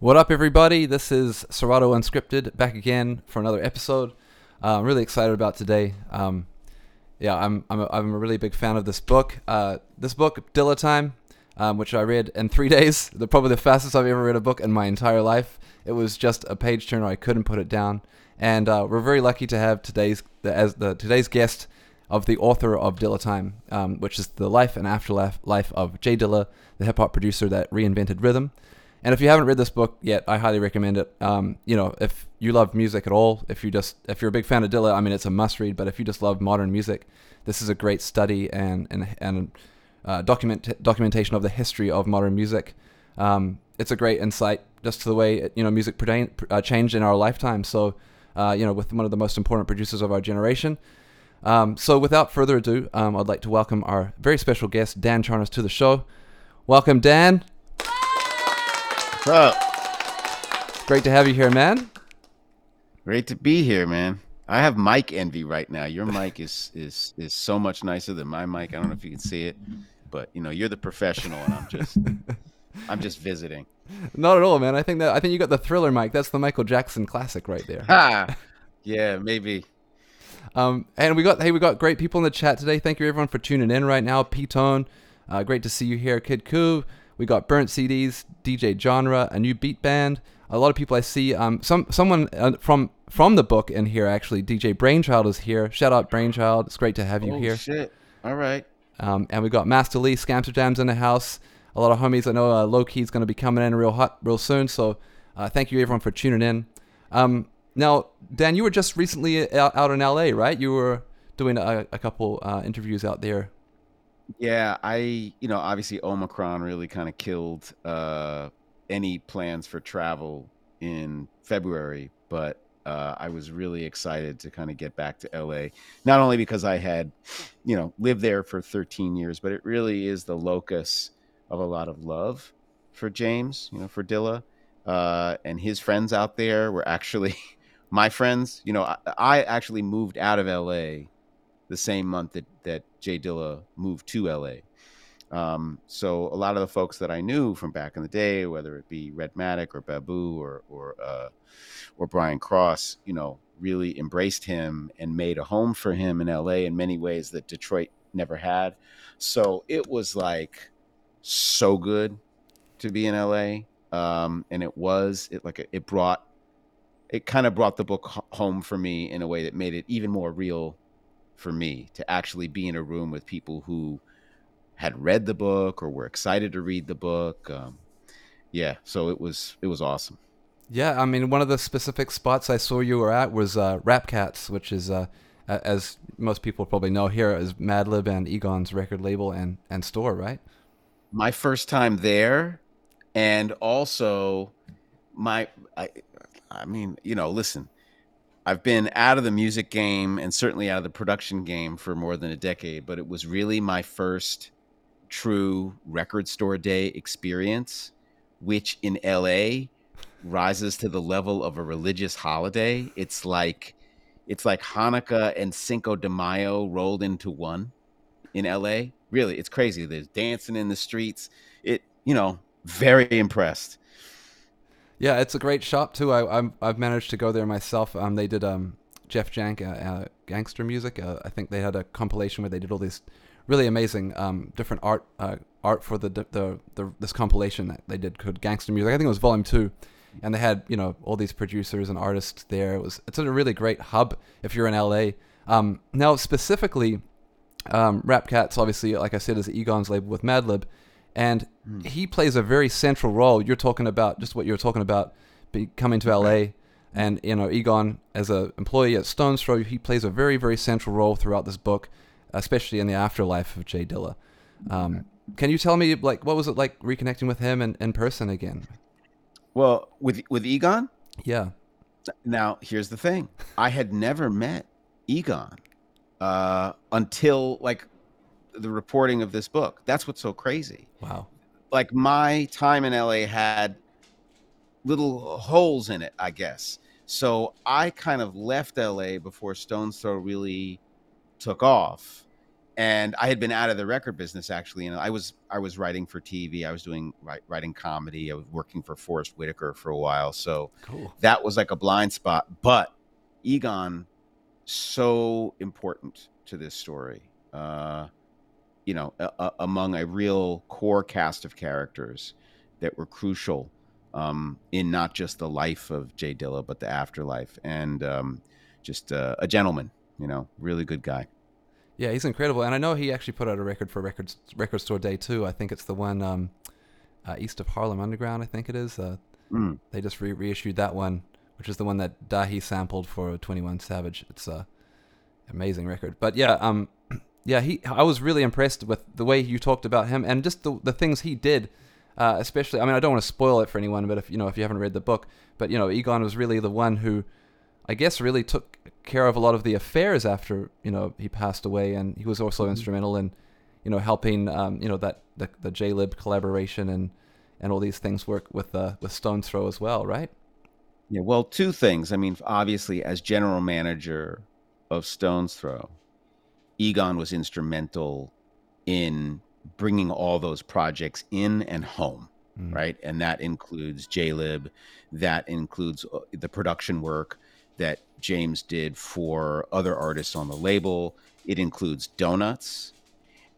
What up, everybody? This is Serato Unscripted, back again for another episode. I'm really excited about today. I'm a really big fan of this book. Dilla Time, which I read in 3 days. Probably the fastest I've ever read a book in my entire life. It was just a page turner. I couldn't put it down. And we're very lucky to have today's guest of the author of Dilla Time, which is the life and afterlife of Jay Dilla, the hip hop producer that reinvented rhythm. And if you haven't read this book yet, I highly recommend it. If you love music at all, if you're a big fan of Dilla, I mean, it's a must-read. But if you just love modern music, this is a great study and documentation of the history of modern music. It's a great insight just to the way music changed in our lifetime. So, with one of the most important producers of our generation. So, without further ado, I'd like to welcome our very special guest, Dan Charnas, to the show. Welcome, Dan. What's up? Great to have you here, man. Great to be here, man. I have mic envy right now. Your mic is so much nicer than my mic. I don't know if you can see it, but you're the professional, and I'm just visiting. Not at all, man. I think you got the Thriller mic. That's the Michael Jackson classic right there. Ha! Yeah, maybe. And we got great people in the chat today. Thank you everyone for tuning in right now. P-Tone, great to see you here. Kid Koo. We got Burnt CDs, DJ Genre, a new beat band. A lot of people I see. Someone from the book in here, actually, DJ Brainchild is here. Shout out Brainchild. It's great to have you here. Oh, shit. All right. And we got Master Lee, Scamsterdam's in the house. A lot of homies. I know Low Key's going to be coming in real hot real soon. So thank you, everyone, for tuning in. Now, Dan, you were just recently out in L.A., right? You were doing a couple interviews out there. Yeah, I obviously Omicron really kind of killed any plans for travel in February, but I was really excited to kind of get back to LA, not only because I had, lived there for 13 years, but it really is the locus of a lot of love for James, for Dilla, and his friends out there were actually my friends. I actually moved out of LA the same month that Jay Dilla moved to LA. So a lot of the folks that I knew from back in the day, whether it be Red Matic or Babu or Brian Cross, really embraced him and made a home for him in LA in many ways that Detroit never had. So it was so good to be in LA. And it kind of brought the book home for me in a way that made it even more real for me to actually be in a room with people who had read the book or were excited to read the book. So it was awesome. Yeah, I mean, one of the specific spots I saw you were at was Rap Cats, which is, as most people probably know here, is Madlib and Egon's record label and store, right? My first time there, and also listen, I've been out of the music game and certainly out of the production game for more than a decade, but it was really my first true record store day experience, which in LA rises to the level of a religious holiday. It's like Hanukkah and Cinco de Mayo rolled into one in LA. Really, it's crazy. There's dancing in the streets. Very impressed. Yeah, it's a great shop too. I've managed to go there myself. They did Jeff Jank gangster music. I think they had a compilation where they did all these really amazing different art for this compilation that they did called Gangster Music. I think it was Volume 2, and they had all these producers and artists there. It's a really great hub if you're in LA. Now specifically, Rap Cats, obviously, like I said, is Egon's label with Madlib. And he plays a very central role. You're talking about just what you're talking about, coming to LA, and Egon as an employee at Stone's Throw, he plays a very, very central role throughout this book, especially in the afterlife of Jay Dilla. Can you tell me what was it like reconnecting with him in person again? Well, with Egon? Yeah. Now here's the thing: I had never met Egon until the reporting of this book. That's what's so crazy. Wow. My time in LA had little holes in it, I guess. So I kind of left LA before Stone's Throw really took off. And I had been out of the record business, actually, and I was writing for TV. I was writing comedy. I was working for Forrest Whitaker for a while, so cool. That was like a blind spot. But Egon, so important to this story, among a real core cast of characters that were crucial in not just the life of Jay Dilla, but the afterlife, and just a gentleman, really good guy. Yeah, he's incredible, and I know he actually put out a record for Record Store Day too. I think it's the one east of Harlem Underground. I think it is. They just reissued that one, which is the one that Dahi sampled for 21 Savage. It's a amazing record. But yeah, I was really impressed with the way you talked about him and just the things he did. Especially, I mean, I don't want to spoil it for anyone, but if you haven't read the book, but Egon was really the one who, I guess, really took care of a lot of the affairs after he passed away, and he was also instrumental in helping that the J-Lib collaboration and all these things work with Stone's Throw as well, right? Yeah, well, two things. I mean, obviously, as general manager of Stone's Throw, Egon was instrumental in bringing all those projects in and home. Right, and that includes J-Lib, that includes the production work that James did for other artists on the label. It includes Donuts,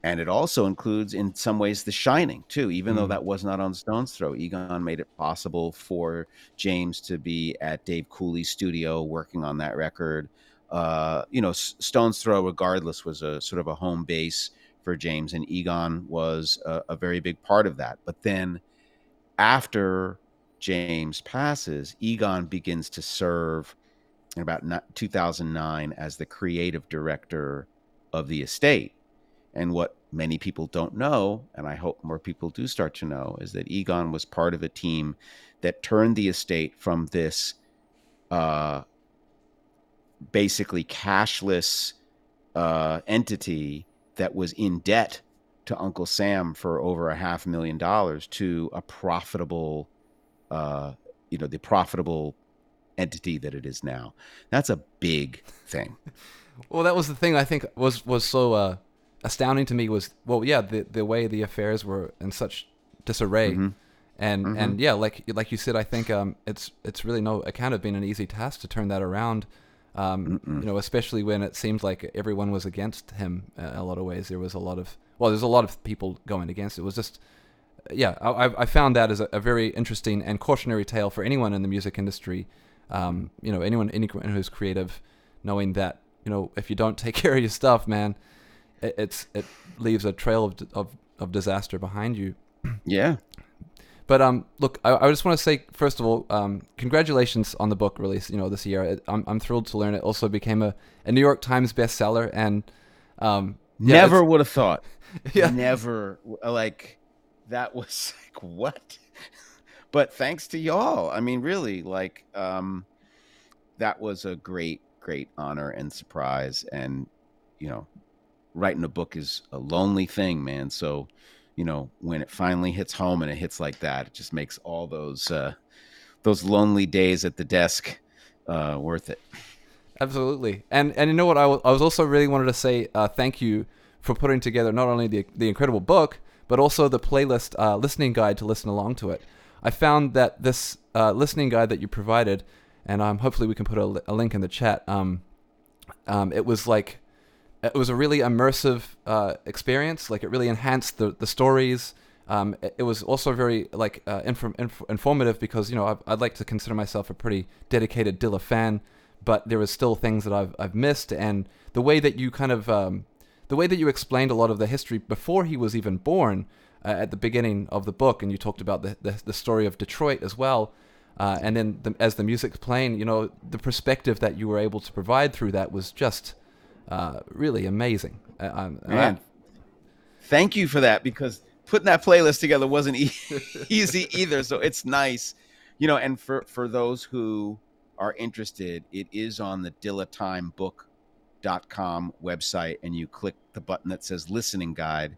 and it also includes, in some ways, The Shining too, even though that was not on Stone's Throw. Egon made it possible for James to be at Dave Cooley's studio working on that record. Stone's Throw, regardless, was a sort of a home base for James, and Egon was a very big part of that. But then after James passes, Egon begins to serve in about 2009 as the creative director of the estate. And what many people don't know, and I hope more people do start to know, is that Egon was part of a team that turned the estate from this basically cashless entity that was in debt to Uncle Sam for over $500,000 to a profitable, the profitable entity that it is now. That's a big thing. Well, that was the thing I think was so astounding to me the way the affairs were in such disarray. Mm-hmm. And yeah, like you said, I think it's really no account of being an easy task to turn that around. Especially when it seemed like everyone was against him in a lot of ways. There's a lot of people going against it. It was just, yeah, I found that as a very interesting and cautionary tale for anyone in the music industry. Anyone who's creative, knowing that if you don't take care of your stuff, man, it leaves a trail of disaster behind you. Yeah. But look, I just want to say, first of all, congratulations on the book release. This year, I'm thrilled to learn it also became a New York Times bestseller, and never would have thought. Yeah. Never, that was like what? But thanks to y'all. I mean, really, that was a great, great honor and surprise. And writing a book is a lonely thing, man. So. When it finally hits home and it hits like that, it just makes all those lonely days at the desk worth it. Absolutely. And you know what? I was also really wanted to say thank you for putting together not only the incredible book, but also the playlist listening guide to listen along to it. I found that this listening guide that you provided, and hopefully we can put a link in the chat, it was a really immersive experience. It really enhanced the stories. It was also very informative because I'd like to consider myself a pretty dedicated Dilla fan, but there was still things that I've missed. And the way that you explained a lot of the history before he was even born at the beginning of the book, and you talked about the story of Detroit as well. And then as the music's playing, the perspective that you were able to provide through that was just. Really amazing. Man, thank you for that, because putting that playlist together wasn't easy either. So it's nice, and for those who are interested, it is on the DillaTimeBook.com website, and you click the button that says listening guide.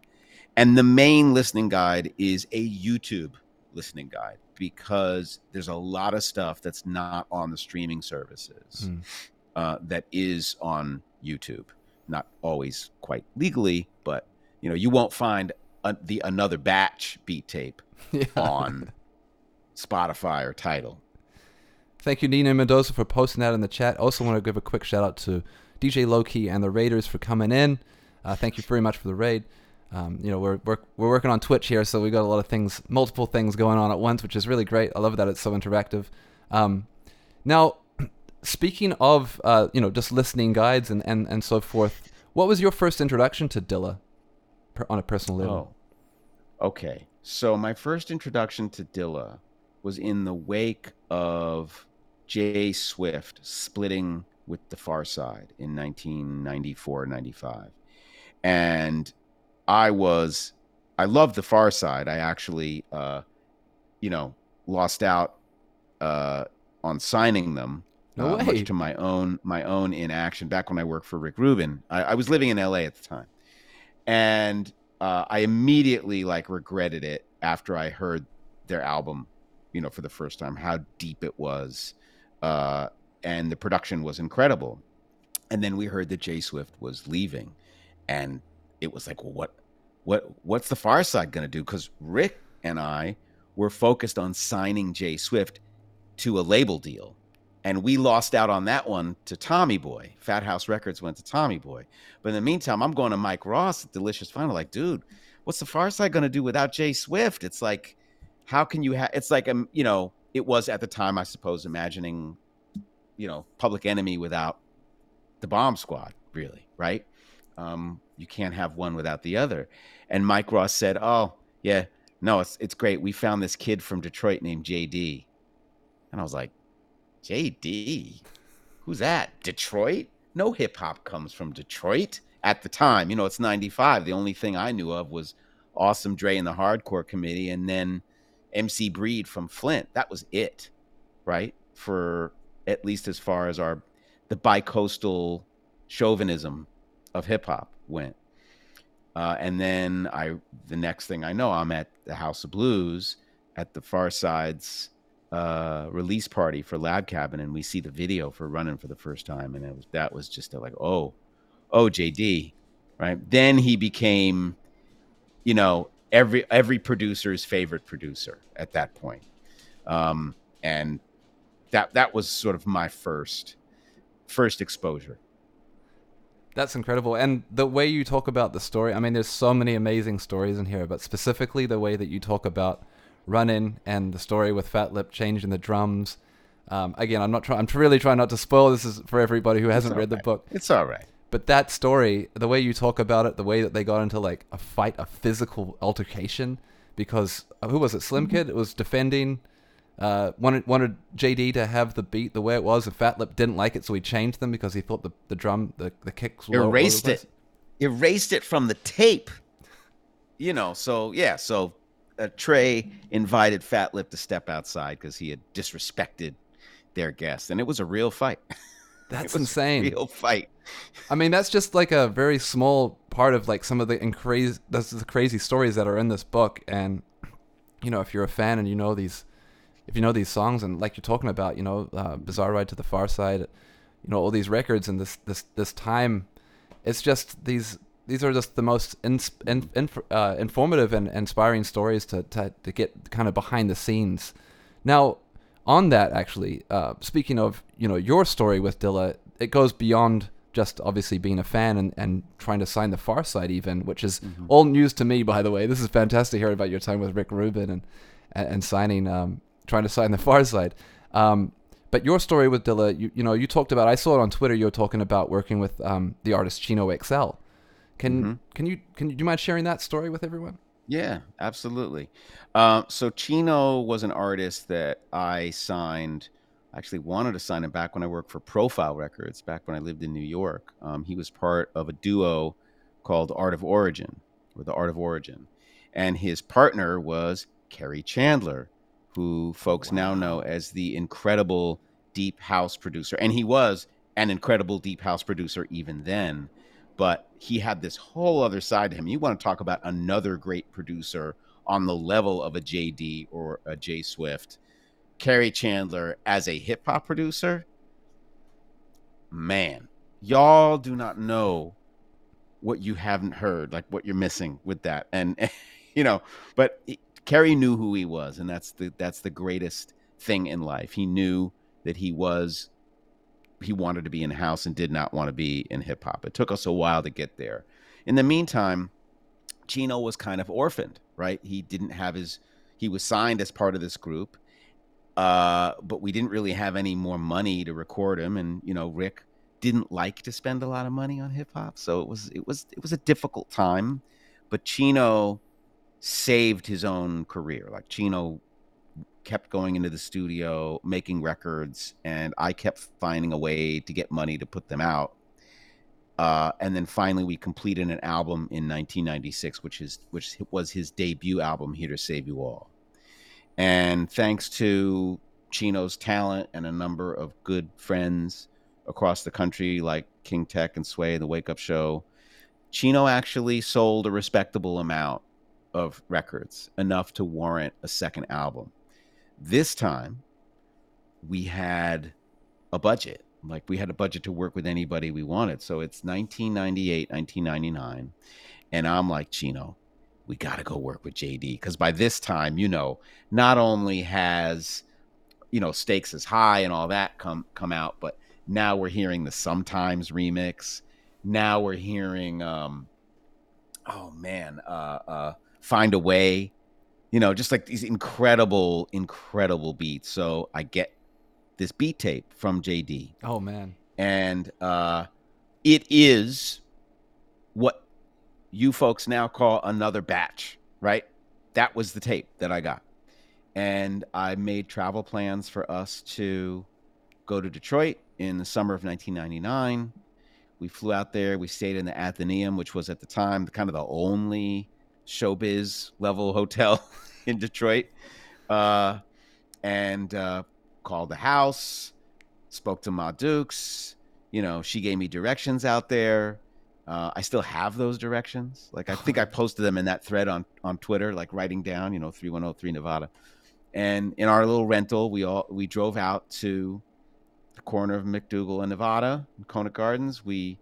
And the main listening guide is a YouTube listening guide, because there's a lot of stuff that's not on the streaming services that is on YouTube. not always quite legally, but you know, you won't find the Another Batch beat tape on Spotify or Tidal. Thank you, Nina Mendoza, for posting that in the chat. Also want to give a quick shout out to DJ Lowkey and the Raiders for coming in. Thank you very much for the raid. You know, we're working on Twitch here, so we got a lot of things, multiple things going on at once, which is really great. I love that it's so interactive. Now, speaking of you know, just listening guides and so forth, what was your first introduction to Dilla on a personal level? Oh, okay. So my first introduction to Dilla was in the wake of Jay Swift splitting with the Far Side in 1994-95, and I loved the Far Side. I actually you know, lost out on signing them. No way. Much to my own inaction. Back when I worked for Rick Rubin, I was living in LA at the time, and I immediately like regretted it after I heard their album, you know, for the first time, how deep it was, and the production was incredible. And then we heard that Jay Swift was leaving, and it was like, well, what's the Far Side gonna do? Because Rick and I were focused on signing Jay Swift to a label deal, and we lost out on that one to Tommy Boy. Fat House Records went to Tommy Boy. But in the meantime, I'm going to Mike Ross at Delicious Final, like, dude, what's the Far Side gonna do without Jay Swift? It's like, how can you have? It's like, you know, it was at the time, I suppose, imagining, you know, Public Enemy without the Bomb Squad, really, right? You can't have one without the other. And Mike Ross said, oh, yeah, no, it's great. We found this kid from Detroit named JD. And I was like, JD? Who's that? Detroit? No hip-hop comes from Detroit. At the time, you know, it's 95. The only thing I knew of was Awesome Dre and the Hardcore Committee and then MC Breed from Flint. That was it, right? For at least as far as the bicoastal chauvinism of hip-hop went. And then the next thing I know, I'm at the House of Blues at the Far Side's release party for Lab Cabin, and we see the video for Running for the first time, and that was just like, oh JD, right? Then he became, you know, every producer's favorite producer at that point. And that was sort of my first exposure. That's incredible. And the way you talk about the story, I mean, there's so many amazing stories in here, but specifically the way that you talk about Run-In and the story with Fat Lip changing the drums. Again, I'm really trying not to spoil. This is for everybody who hasn't read the book. It's all right. But that story, the way you talk about it, the way that they got into like a fight, a physical altercation, because who was it? Slim Kid? It was defending, wanted JD to have the beat the way it was, and Fat Lip didn't like it, so he changed them because he thought the drum, the kicks were erased it from the tape, you know. So yeah, so Trey invited Fat Lip to step outside because he had disrespected their guest, and it was a real fight. That's insane. Real fight. I mean, that's just like a very small part of like some of the crazy stories that are in this book. And you know, if you're a fan and you know these, if you know these songs, and like you're talking about, you know, Bizarre Ride to the Far Side, you know, all these records and this time, it's just these are just the most informative and inspiring stories to get kind of behind the scenes. Now, on that, actually, speaking of, you know, your story with Dilla, it goes beyond just obviously being a fan and trying to sign the Far Side even, which is all news to me, by the way. This is fantastic hearing about your time with Rick Rubin and signing, trying to sign the Far Side. But your story with Dilla, you know, you talked about, I saw it on Twitter, you were talking about working with the artist Chino XL. Can you do you mind sharing that story with everyone? Yeah, absolutely. So Chino was an artist that I signed. I actually wanted to sign him back when I worked for Profile Records, back when I lived in New York. He was part of a duo called The Art of Origin. And his partner was Kerry Chandler, who folks now know as the incredible deep house producer. And he was an incredible deep house producer even then. But he had this whole other side to him. You want to talk about another great producer on the level of a JD or a Jay Swift. Kerry Chandler as a hip hop producer, man, y'all do not know what you haven't heard, like what you're missing with that. And, you know, but Carey knew who he was, and that's the greatest thing in life. He knew that he wanted to be in house and did not want to be in hip hop. It took us a while to get there. In the meantime, Chino was kind of orphaned, right? He was signed as part of this group, but we didn't really have any more money to record him. And, you know, Rick didn't like to spend a lot of money on hip hop. So it was a difficult time, but Chino saved his own career. Like, Chino kept going into the studio, making records, and I kept finding a way to get money to put them out. And then finally we completed an album in 1996, which was his debut album, Here to Save You All. And thanks to Chino's talent and a number of good friends across the country, like King Tech and Sway, The Wake Up Show, Chino actually sold a respectable amount of records, enough to warrant a second album. This time we had a budget. Like, we had a budget to work with anybody we wanted. So it's 1998, 1999. And I'm like, Chino, we got to go work with JD. Cause by this time, you know, not only has, you know, Stakes is High and all that come out, but now we're hearing the Sometimes remix. Now we're hearing, Find a Way, you know, just like these incredible, incredible beats. So I get this beat tape from JD. Oh man. And it is what you folks now call another batch, right? That was the tape that I got. And I made travel plans for us to go to Detroit in the summer of 1999. We flew out there. We stayed in the Athenaeum, which was at the time kind of the only showbiz level hotel in Detroit. And called the house, spoke to Ma Dukes. You know, she gave me directions out there. I still have those directions. Like, I think I posted them in that thread on Twitter, like writing down, you know, 3103 Nevada. And in our little rental, we drove out to the corner of McDougal and Nevada, in Conant Gardens. We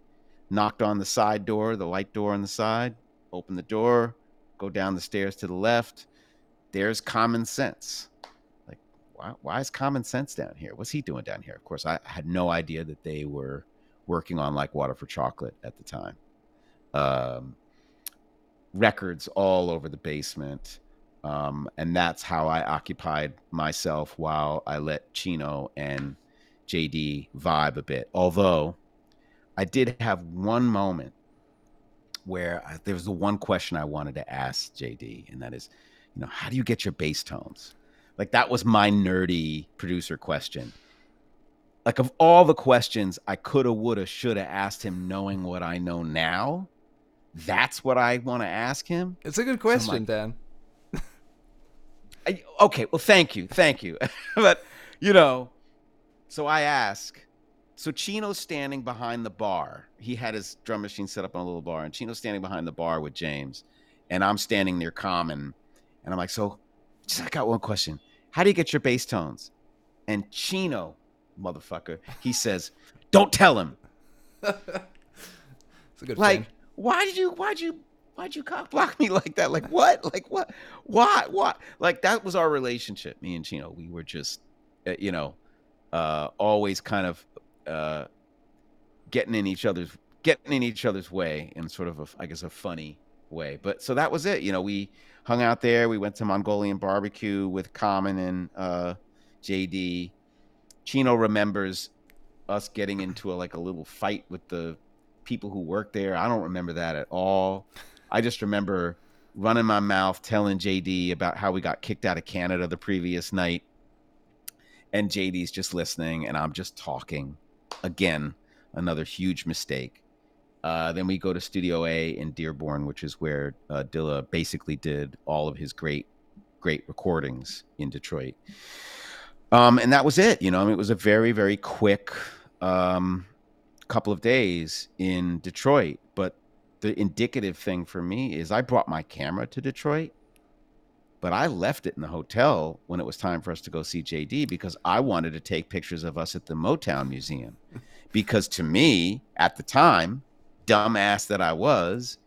knocked on the side door, the light door on the side, open the door, go down the stairs to the left. There's Common Sense. Why is Common Sense down here? What's he doing down here? Of course, I had no idea that they were working on Like Water for Chocolate at the time. Records all over the basement. And that's how I occupied myself while I let Chino and JD vibe a bit. Although I did have one moment where there was the one question I wanted to ask JD, and that is, you know, how do you get your bass tones? Like, that was my nerdy producer question. Like, of all the questions I coulda, woulda, shoulda asked him, knowing what I know now, that's what I want to ask him. It's a good question, so like, Dan. Okay, well, thank you. But, you know, so I ask. So Chino's standing behind the bar. He had his drum machine set up on a little bar, and Chino's standing behind the bar with James, and I'm standing near Common, and I'm like, so. Just, I got one question. How do you get your bass tones? And Chino, motherfucker, he says, don't tell him. It's a good like, friend. Why'd you cock block me like that? Like, what? Like, what? Why? Like, that was our relationship, me and Chino. We were just, you know, always kind of getting in each other's way in sort of, I guess, a funny way. But so that was it. You know, we hung out there. We went to Mongolian barbecue with Common and JD. Chino remembers us getting into a little fight with the people who worked there. I don't remember that at all. I just remember running my mouth, telling JD about how we got kicked out of Canada the previous night. And JD's just listening, and I'm just talking. Again, another huge mistake. Then we go to Studio A in Dearborn, which is where Dilla basically did all of his great, great recordings in Detroit. And that was it. You know, I mean, it was a very, very quick couple of days in Detroit. But the indicative thing for me is I brought my camera to Detroit, but I left it in the hotel when it was time for us to go see JD because I wanted to take pictures of us at the Motown Museum. Because to me, at the time, dumbass that I was,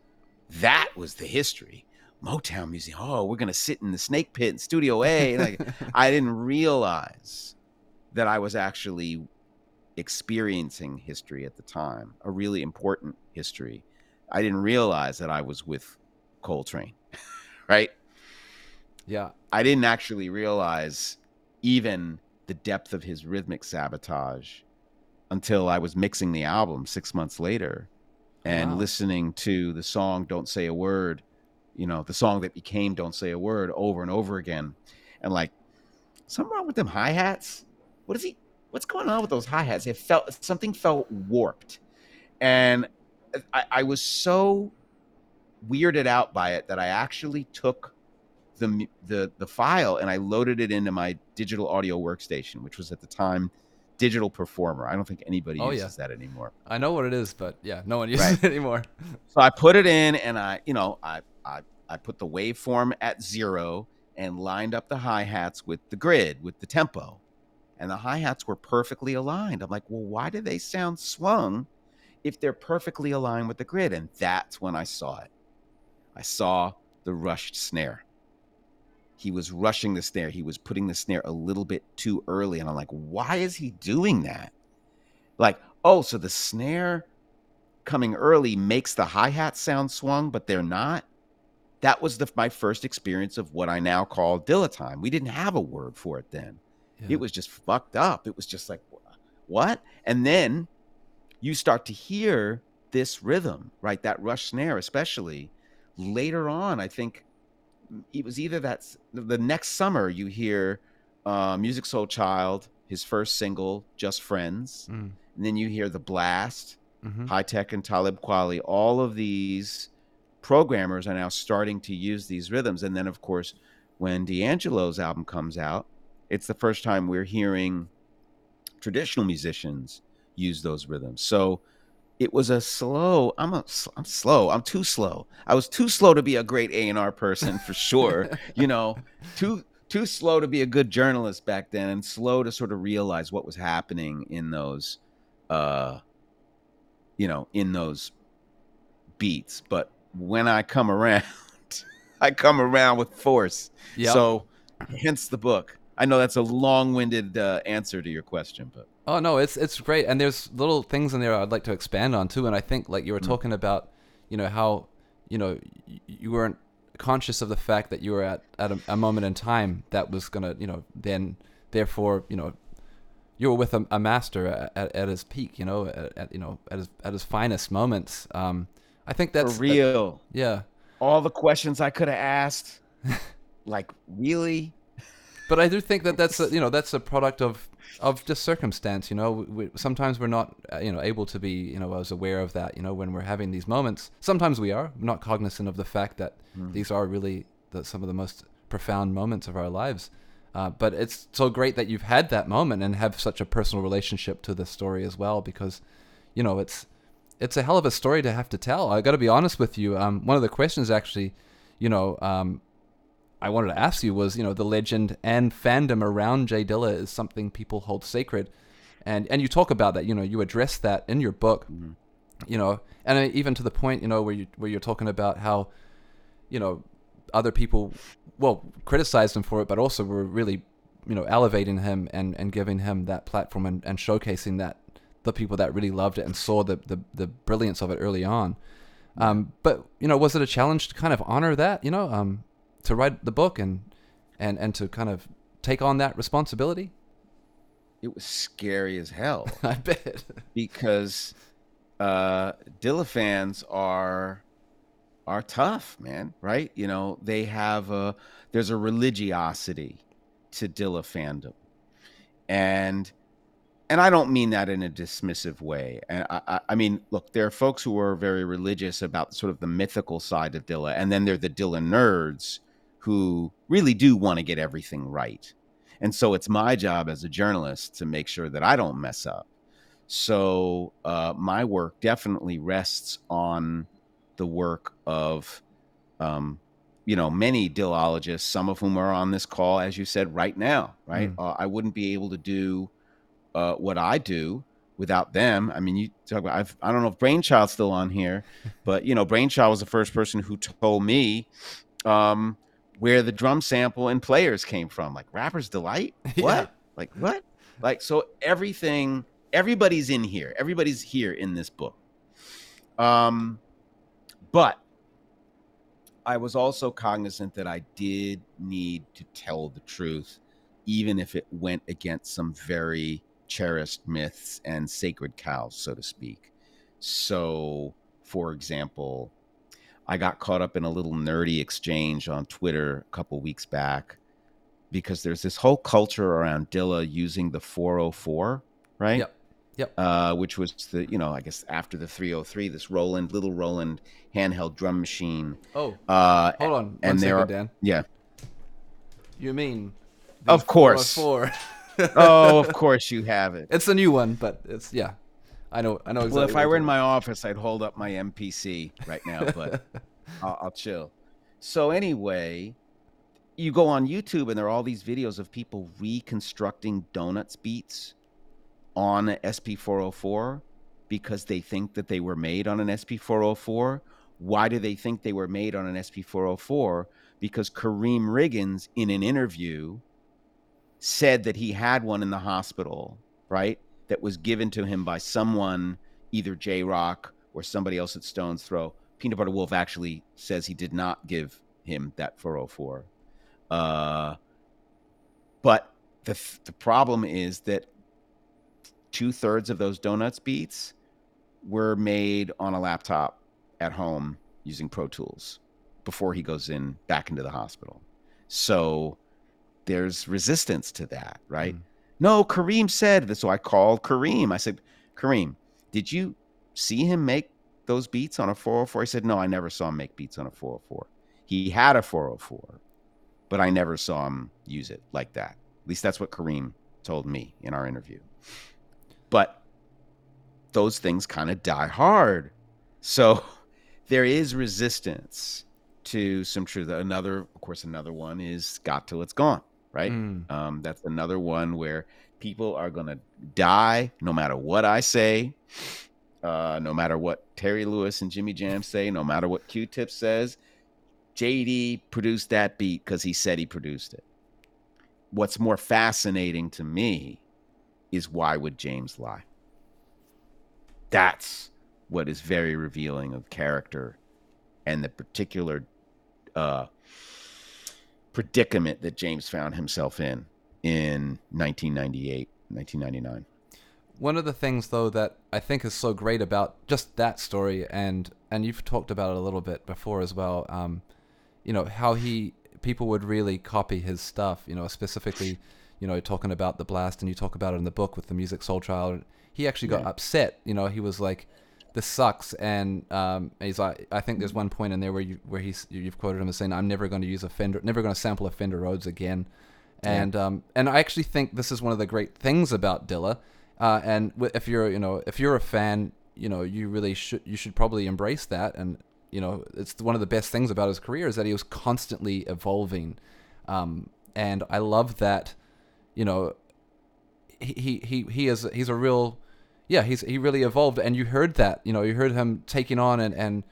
that was the history. Motown music. Oh, we're going to sit in the snake pit in Studio A. Like, I didn't realize that I was actually experiencing history at the time, a really important history. I didn't realize that I was with Coltrane, right? Yeah. I didn't actually realize even the depth of his rhythmic sabotage until I was mixing the album 6 months later and listening to the song Don't Say a Word, you know, the song that became Don't Say a Word over and over again. And like, something wrong with them hi-hats? What's going on with those hi-hats? Something felt warped. And I was so weirded out by it that I actually took the file and I loaded it into my digital audio workstation, which was at the time Digital Performer. I don't think anybody uses that anymore. I know what it is, but yeah, no one uses it anymore. So I put it in and I put the waveform at zero and lined up the hi-hats with the grid, with the tempo. And the hi-hats were perfectly aligned. I'm like, well, why do they sound swung if they're perfectly aligned with the grid? And that's when I saw it. I saw the rushed snare. He was rushing the snare. He was putting the snare a little bit too early. And I'm like, why is he doing that? Like, oh, so the snare coming early makes the hi-hat sound swung, but they're not. That was my first experience of what I now call dilettante. We didn't have a word for it then. Yeah. It was just fucked up. It was just like, what? And then you start to hear this rhythm, right? That rush snare, especially later on, I think, it was either the next summer you hear Music Soul Child, his first single, Just Friends. Mm. And then you hear The Blast, High Tech and Talib Kweli. All of these programmers are now starting to use these rhythms. And then, of course, when D'Angelo's album comes out, it's the first time we're hearing traditional musicians use those rhythms. So it was a slow, I'm slow. I'm too slow. I was too slow to be a great A&R person for sure. You know, too slow to be a good journalist back then, and slow to sort of realize what was happening in those, in those beats. But when I come around, I come around with force. Yep. So hence the book. I know that's a long-winded answer to your question, but. Oh, no, it's great. And there's little things in there I'd like to expand on, too. And I think, like, you were talking about, how, you weren't conscious of the fact that you were at a moment in time that was going to, you were with a master at his peak, at his finest moments. I think that's... For real. Yeah. All the questions I could have asked, like, really? But I do think that that's a product of just circumstance. Sometimes we're not able to be as aware of that. When we're having these moments, sometimes we are not cognizant of the fact that these are really some of the most profound moments of our lives. But it's so great that you've had that moment and have such a personal relationship to the story as well, because it's a hell of a story to have to tell. I got to be honest with you. One of the questions actually, I wanted to ask you was, the legend and fandom around Jay Dilla is something people hold sacred. And you talk about that, you address that in your book, and even to the point, where you're talking about how, other people, well, criticized him for it, but also were really, elevating him and giving him that platform and showcasing that the people that really loved it and saw the brilliance of it early on. But, was it a challenge to kind of honor that, to write the book and to kind of take on that responsibility? It was scary as hell. I bet. Because Dilla fans are tough, man, right? They have there's a religiosity to Dilla fandom. And I don't mean that in a dismissive way. And I mean, look, there are folks who are very religious about sort of the mythical side of Dilla, and then there are the Dilla nerds who really do want to get everything right. And so it's my job as a journalist to make sure that I don't mess up. So my work definitely rests on the work of, many Dillologists, some of whom are on this call, as you said, right now, right? I wouldn't be able to do what I do without them. I mean, you talk about, I don't know if Brainchild's still on here, but you know, Brainchild was the first person who told me where the drum sample and players came from, like Rapper's Delight. Like, so everything, everybody's in here. Everybody's here in this book. But I was also cognizant that I did need to tell the truth, even if it went against some very cherished myths and sacred cows, so to speak. So, for example, I got caught up in a little nerdy exchange on Twitter a couple weeks back because there's this whole culture around Dilla using the 404, right? Yep. Which was the, you know, I guess after the 303, this little Roland handheld drum machine. Oh, hold on. One second, Dan. Yeah. You mean the of course. 404. Oh, of course you have it. It's a new one, but it's, yeah. I know exactly. Well, if I were in my office, I'd hold up my MPC right now, but I'll chill. So anyway, you go on YouTube and there are all these videos of people reconstructing Donuts beats on an SP404 because they think that they were made on an SP404. Why do they think they were made on an SP404? Because Kareem Riggins, in an interview, said that he had one in the hospital, right? That was given to him by someone, either J-Rock or somebody else at Stone's Throw. Peanut Butter Wolf actually says he did not give him that 404. But the problem is that 2/3 of those Donuts beats were made on a laptop at home using Pro Tools before he goes in back into the hospital. So there's resistance to that, right? Mm. No, Kareem said this. So I called Kareem. I said, Kareem, did you see him make those beats on a 404? He said, no, I never saw him make beats on a 404. He had a 404, but I never saw him use it like that. At least that's what Kareem told me in our interview. But those things kind of die hard. So there is resistance to some truth. Another one is Got Till It's Gone. Right. Mm. That's another one where people are going to die no matter what I say, no matter what Terry Lewis and Jimmy Jam say, no matter what Q-Tip says. JD produced that beat because he said he produced it. What's more fascinating to me is why would James lie? That's what is very revealing of character and the particular predicament that James found himself in 1998, 1999. One of the things, though, that I think is so great about just that story, and you've talked about it a little bit before as well, you know, how people would really copy his stuff, you know, specifically, you know, talking about The Blast, and you talk about it in the book with the Music Soul Child. He actually got upset, you know, he was like, this sucks, and he's like, I think there's one point in there where you've quoted him as saying, "I'm never going to use a Fender, never going to sample a Fender Rhodes again," and I actually think this is one of the great things about Dilla, and if you're a fan, you know, you should probably embrace that, and you know, it's one of the best things about his career is that he was constantly evolving, and I love that, you know, he's a real. Yeah, he really evolved, and you heard that. You know, you heard him taking on and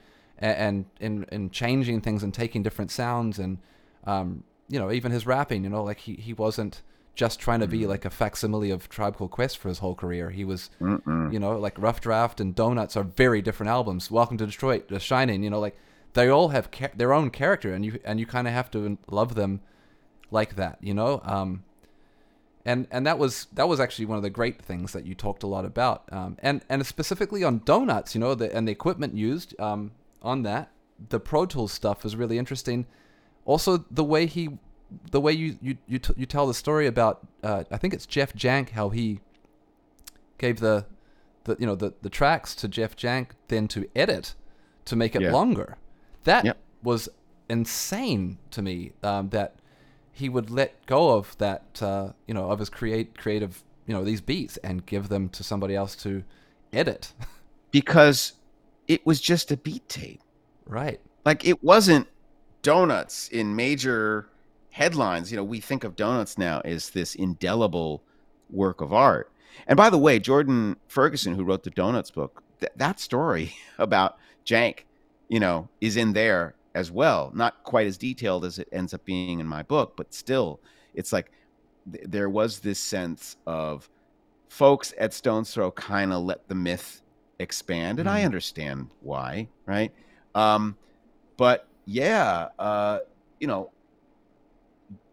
changing things and taking different sounds, and you know, even his rapping. You know, like he wasn't just trying to be like a facsimile of Tribe Called Quest for his whole career. He was, you know, like Rough Draft and Donuts are very different albums. Welcome to Detroit, The Shining. You know, like they all have their own character, and you kind of have to love them like that. You know. And that was actually one of the great things that you talked a lot about, and specifically on Donuts, you know, and the equipment used on that. The Pro Tools stuff was really interesting. Also, the way you tell the story about, I think it's Jeff Jank, how he gave the tracks to Jeff Jank then to edit to make it longer. That was insane to me. That. He would let go of that, you know, of his creative, you know, these beats and give them to somebody else to edit. Because it was just a beat tape. Right. Like it wasn't Donuts in major headlines. You know, we think of Donuts now as this indelible work of art. And by the way, Jordan Ferguson, who wrote the Donuts book, that story about Jank, you know, is in there as well. Not quite as detailed as it ends up being in my book, but still, it's like there was this sense of folks at Stone's Throw kind of let the myth expand, and I understand why, right? But yeah, you know,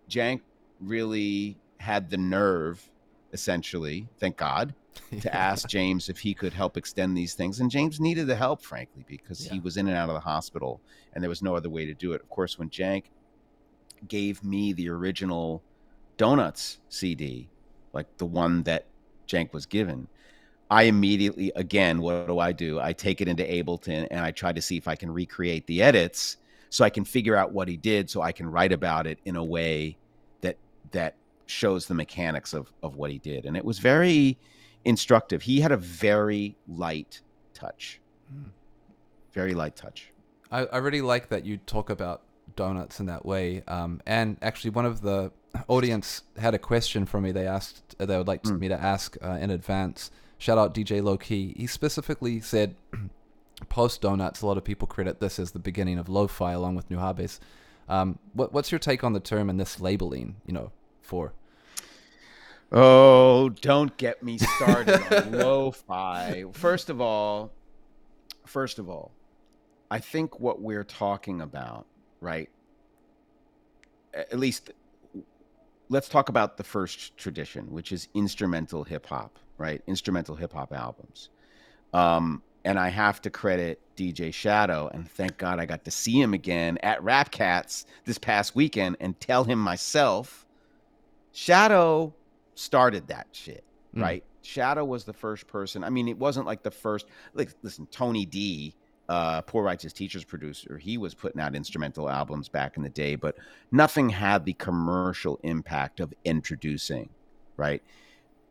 Jank really had the nerve, essentially, thank God, to ask James if he could help extend these things. And James needed the help, frankly, because he was in and out of the hospital and there was no other way to do it. Of course, when Jank gave me the original Donuts CD, like the one that Jank was given, I immediately, again, what do? I take it into Ableton and I try to see if I can recreate the edits so I can figure out what he did so I can write about it in a way that shows the mechanics of what he did. And it was very instructive. He had a very light touch. Very light touch. I really like that you talk about Donuts in that way. And actually, one of the audience had a question for me. They would like me to ask in advance. Shout out DJ Low Key. He specifically said, post Donuts, a lot of people credit this as the beginning of lo-fi along with Nuhabes. What's your take on the term and this labeling, you know, for? Oh, don't get me started on lo-fi. First of all, I think what we're talking about, right? At least let's talk about the first tradition, which is instrumental hip hop, right? Instrumental hip hop albums. And I have to credit DJ Shadow, and thank God I got to see him again at Rapcats this past weekend and tell him myself, Shadow started that shit, right? Shadow was the first person. I mean, it wasn't like the first, like, listen, Tony D, Poor Righteous Teachers producer, he was putting out instrumental albums back in the day, but nothing had the commercial impact of introducing, right?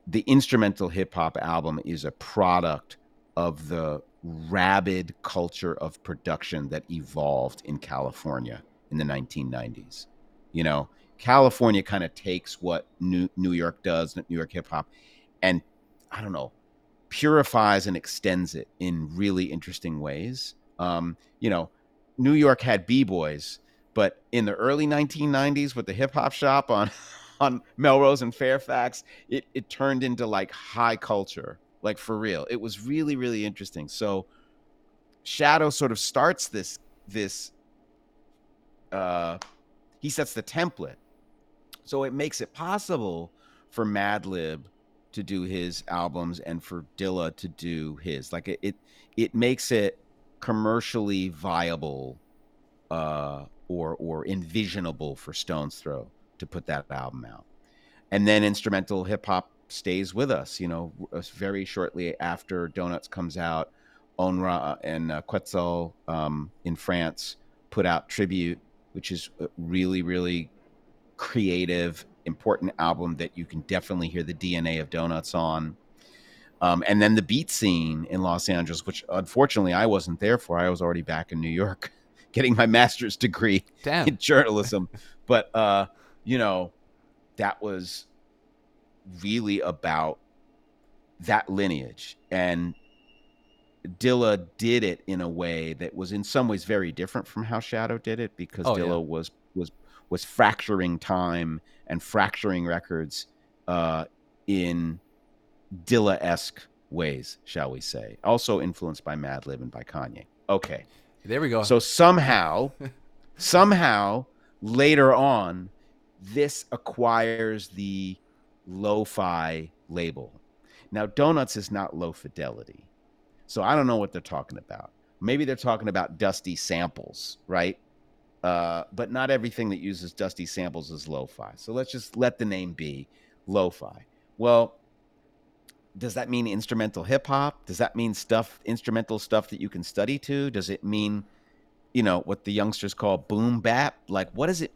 The instrumental hip hop album is a product of the rabid culture of production that evolved in California in the 1990s. You know, California kind of takes what New York does, New York hip hop, and I don't know, purifies and extends it in really interesting ways. You know, New York had B-boys, but in the early 1990s with the hip hop shop on Melrose and Fairfax, it turned into like high culture. Like, for real, it was really, really interesting. So Shadow sort of starts this, he sets the template. So it makes it possible for Madlib to do his albums and for Dilla to do his. Like, it makes it commercially viable or envisionable for Stone's Throw to put that album out. And then instrumental hip hop stays with us, you know. Very shortly after Donuts comes out, Onra and Quetzal in France put out Tribute, which is a really, really creative, important album that you can definitely hear the DNA of Donuts on. And then the beat scene in Los Angeles, which unfortunately I wasn't there for. I was already back in New York getting my master's degree in journalism. But, you know, that was really about that lineage, and Dilla did it in a way that was in some ways very different from how Shadow did it, because Dilla was fracturing time and fracturing records in Dilla-esque ways, shall we say, also influenced by Madlib and by Kanye. Okay, there we go. So somehow later on this acquires the lo-fi label. Now, Donuts is not low fidelity, so I don't know what they're talking about. Maybe they're talking about dusty samples, right? But not everything that uses dusty samples is lo-fi, so let's just let the name be lo-fi. Well, does that mean instrumental hip-hop? Does that mean instrumental stuff that you can study to? Does it mean, you know, what the youngsters call boom bap? Like, what is it?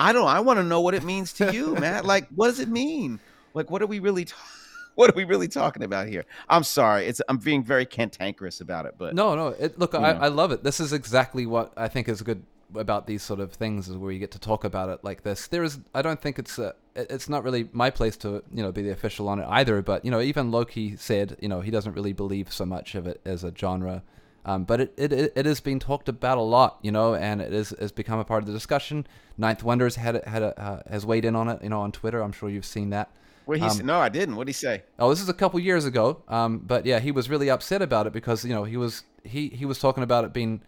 I want to know what it means to you, Matt. Like, what does it mean? Like, what are we really talking about here? I'm sorry. I'm being very cantankerous about it, but no. Look, I love it. This is exactly what I think is a good about these sort of things is where you get to talk about it like this. There is, I don't think it's not really my place to, you know, be the official on it either. But, you know, even Loki said, you know, he doesn't really believe so much of it as a genre. But it has been talked about a lot, you know, and it has become a part of the discussion. Ninth Wonders has weighed in on it, you know, on Twitter. I'm sure you've seen that. Well, no, I didn't. What did he say? Oh, this is a couple years ago. But yeah, he was really upset about it because, you know, he was talking about it being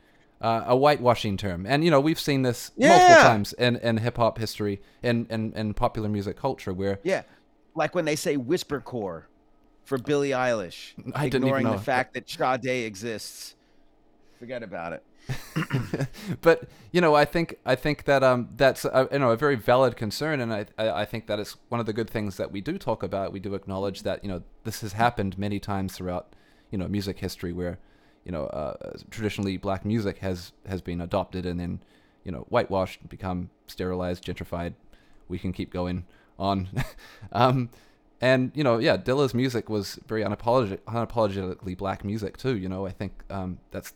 a whitewashing term, and you know we've seen this multiple times in hip hop history and popular music culture where like when they say whispercore for Billie Eilish, ignoring the fact that Sade exists. Forget about it. But you know, I think that that's you know, a very valid concern, and I think that it's one of the good things that we do talk about. We do acknowledge that, you know, this has happened many times throughout, you know, music history where, you know, traditionally black music has been adopted and then, you know, whitewashed, become sterilized, gentrified. We can keep going on. And, you know, yeah, Dilla's music was very unapologetically black music too, you know. I think that's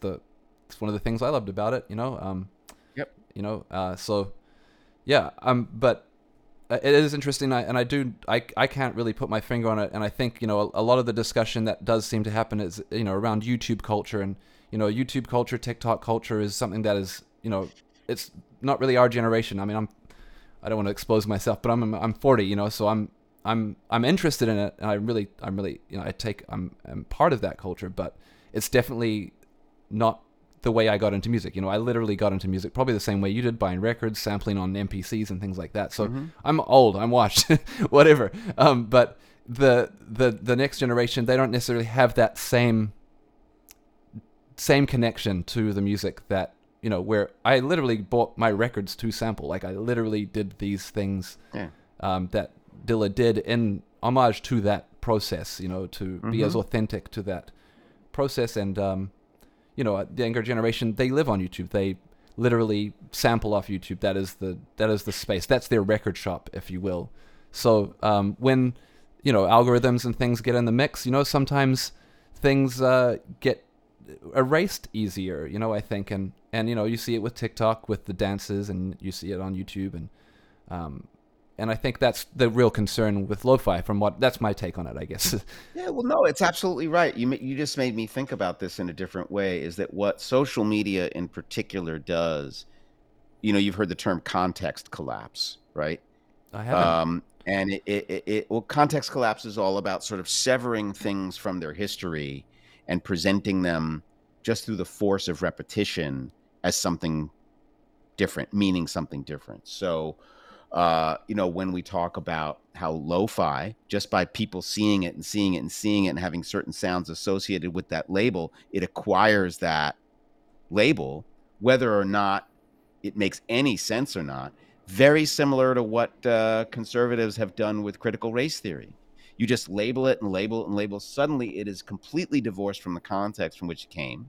one of the things I loved about it, you know. You know, so yeah, but it is interesting, and I can't really put my finger on it, and I think, you know, a lot of the discussion that does seem to happen is, you know, around YouTube culture, and, you know, YouTube culture, TikTok culture is something that is, you know, it's not really our generation. I mean, I don't want to expose myself, but I'm 40, you know, so I'm interested in it, and I'm really, you know, I'm part of that culture, but it's definitely not the way I got into music. You know, I literally got into music probably the same way you did, buying records, sampling on MPCs and things like that. So I'm old, I'm washed, whatever. But the next generation, they don't necessarily have that same connection to the music that, you know, where I literally bought my records to sample. Like I literally did these things that Dilla did in homage to that process, you know, to be as authentic to that process. And, you know, the younger generation, they live on YouTube. They literally sample off YouTube. That is the space. That's their record shop, if you will. So when, you know, algorithms and things get in the mix, you know, sometimes things get erased easier, you know, I think. And you know, you see it with TikTok, with the dances, and you see it on YouTube. And I think that's the real concern with lo-fi. That's my take on it, I guess. Yeah, well, no, it's absolutely right. You just made me think about this in a different way, is that what social media in particular does, you know, you've heard the term context collapse, right? I haven't. And well, context collapse is all about sort of severing things from their history and presenting them just through the force of repetition as something different, meaning something different. So, you know, when we talk about how lo-fi, just by people seeing it and seeing it and seeing it and having certain sounds associated with that label, it acquires that label, whether or not it makes any sense or not. Very similar to what conservatives have done with critical race theory. You just label it and label it and label. Suddenly it is completely divorced from the context from which it came.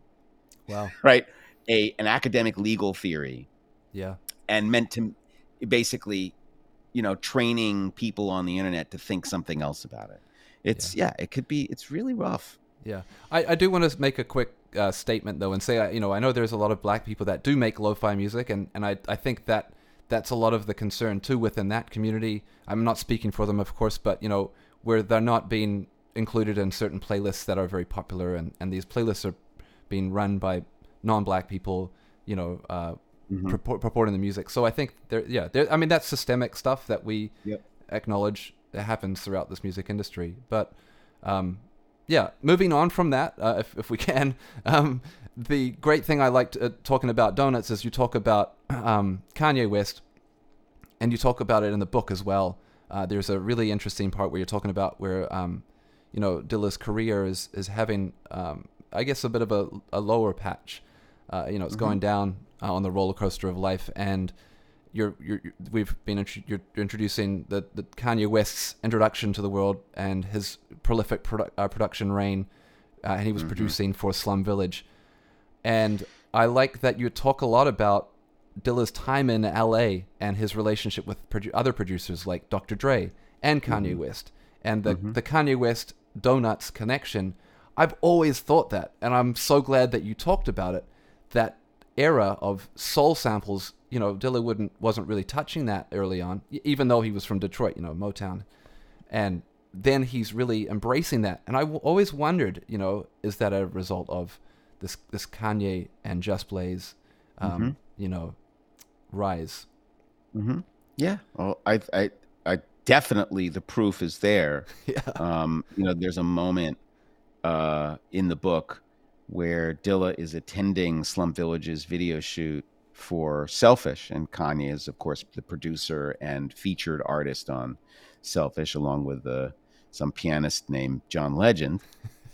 Wow. Right? An academic legal theory. Yeah. And meant to basically, you know, training people on the internet to think something else about it. It's it could be, it's really rough. Yeah. I do want to make a quick statement though, and say, you know, I know there's a lot of black people that do make lo-fi music, and I think that that's a lot of the concern too within that community. I'm not speaking for them, of course, but you know, where they're not being included in certain playlists that are very popular, and these playlists are being run by non-black people, you know, purporting the music. So I think there I mean, that's systemic stuff that we acknowledge that happens throughout this music industry. But moving on from that, if we can, the great thing I liked talking about Donuts is you talk about Kanye West, and you talk about it in the book as well. There's a really interesting part where you're talking about where you know, Dilla's career is having I guess a bit of a lower patch. You know, it's going down on the roller coaster of life, and you're introducing the Kanye West's introduction to the world and his prolific production reign, and he was producing for Slum Village, and I like that you talk a lot about Dilla's time in LA and his relationship with other producers like Dr. Dre and Kanye West, and the Kanye West Donuts connection. I've always thought that, and I'm so glad that you talked about it. That era of soul samples, you know, Dilla wasn't really touching that early on, even though he was from Detroit, you know, Motown. And then he's really embracing that. And I always wondered, you know, is that a result of this Kanye and Just Blaze, you know, rise? Mm-hmm. Yeah. Well, I definitely, the proof is there. Yeah. You know, there's a moment in the book where Dilla is attending Slum Village's video shoot for Selfish, and Kanye is, of course, the producer and featured artist on Selfish, along with some pianist named John Legend.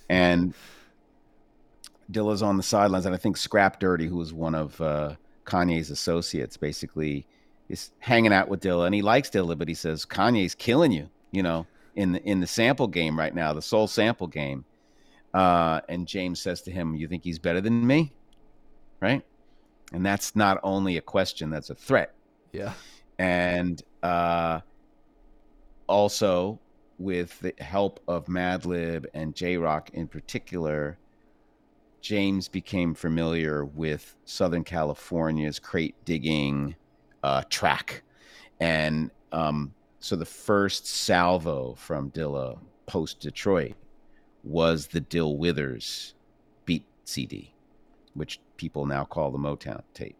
And Dilla's on the sidelines, and I think Scrap Dirty, who was one of Kanye's associates, basically is hanging out with Dilla, and he likes Dilla, but he says, Kanye's killing you, you know, in the sample game right now, the soul sample game. And James says to him, you think he's better than me? Right? And that's not only a question, that's a threat. Yeah. And also, with the help of Madlib and J-Rock in particular, James became familiar with Southern California's crate digging track. And so the first salvo from Dilla post-Detroit was the Dill Withers beat CD, which people now call the Motown tape.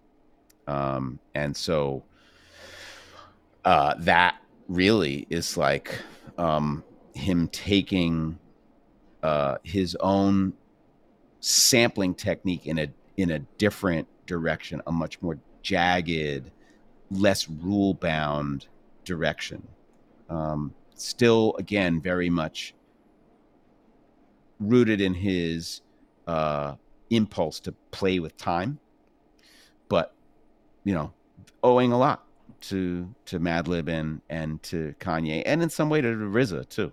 And so that really is like him taking his own sampling technique in a different direction, a much more jagged, less rule-bound direction. Still, again, very much rooted in his impulse to play with time, but, you know, owing a lot to Madlib and to Kanye, and in some way to RZA too.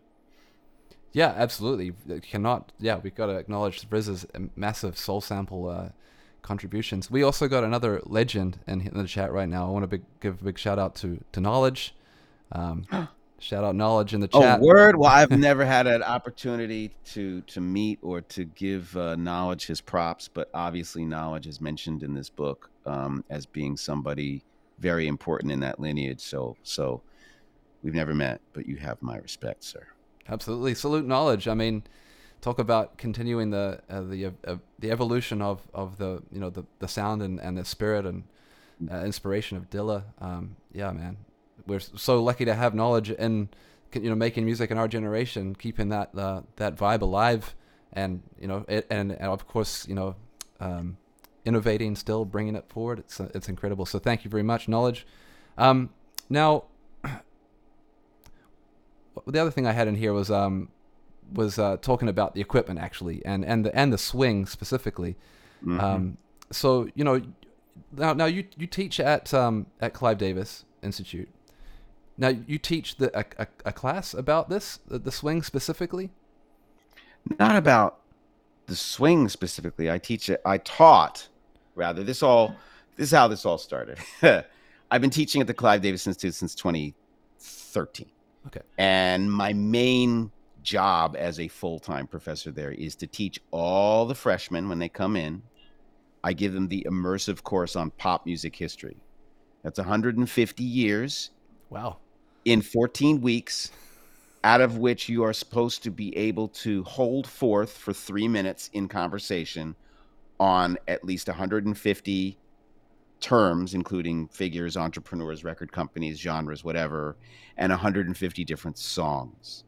Yeah, absolutely. We've got to acknowledge RZA's massive soul sample contributions. We also got another legend in the chat right now. I want to give a big shout out to Knowledge. Shout out Knowledge in the chat. Oh, word! Well, I've never had an opportunity to meet or to give Knowledge his props, but obviously Knowledge is mentioned in this book as being somebody very important in that lineage. So we've never met, but you have my respect, sir. Absolutely, salute Knowledge. I mean, talk about continuing the evolution of the, you know, the sound and the spirit and inspiration of Dilla. Yeah, man. We're so lucky to have Knowledge and, you know, making music in our generation, keeping that vibe alive, and, you know, and of course, you know, innovating, still bringing it forward. It's incredible. So thank you very much, Knowledge. Now, the other thing I had in here was talking about the equipment actually, and the swing specifically. Mm-hmm. So, you know, now you teach at Clive Davis Institute. Now, you teach a class about this, the swing specifically? Not about the swing specifically. This is how this all started. I've been teaching at the Clive Davis Institute since 2013. Okay. And my main job as a full-time professor there is to teach all the freshmen when they come in. I give them the immersive course on pop music history. That's 150 years. Wow. In 14 weeks, out of which you are supposed to be able to hold forth for 3 minutes in conversation on at least 150 terms, including figures, entrepreneurs, record companies, genres, whatever, and 150 different songs.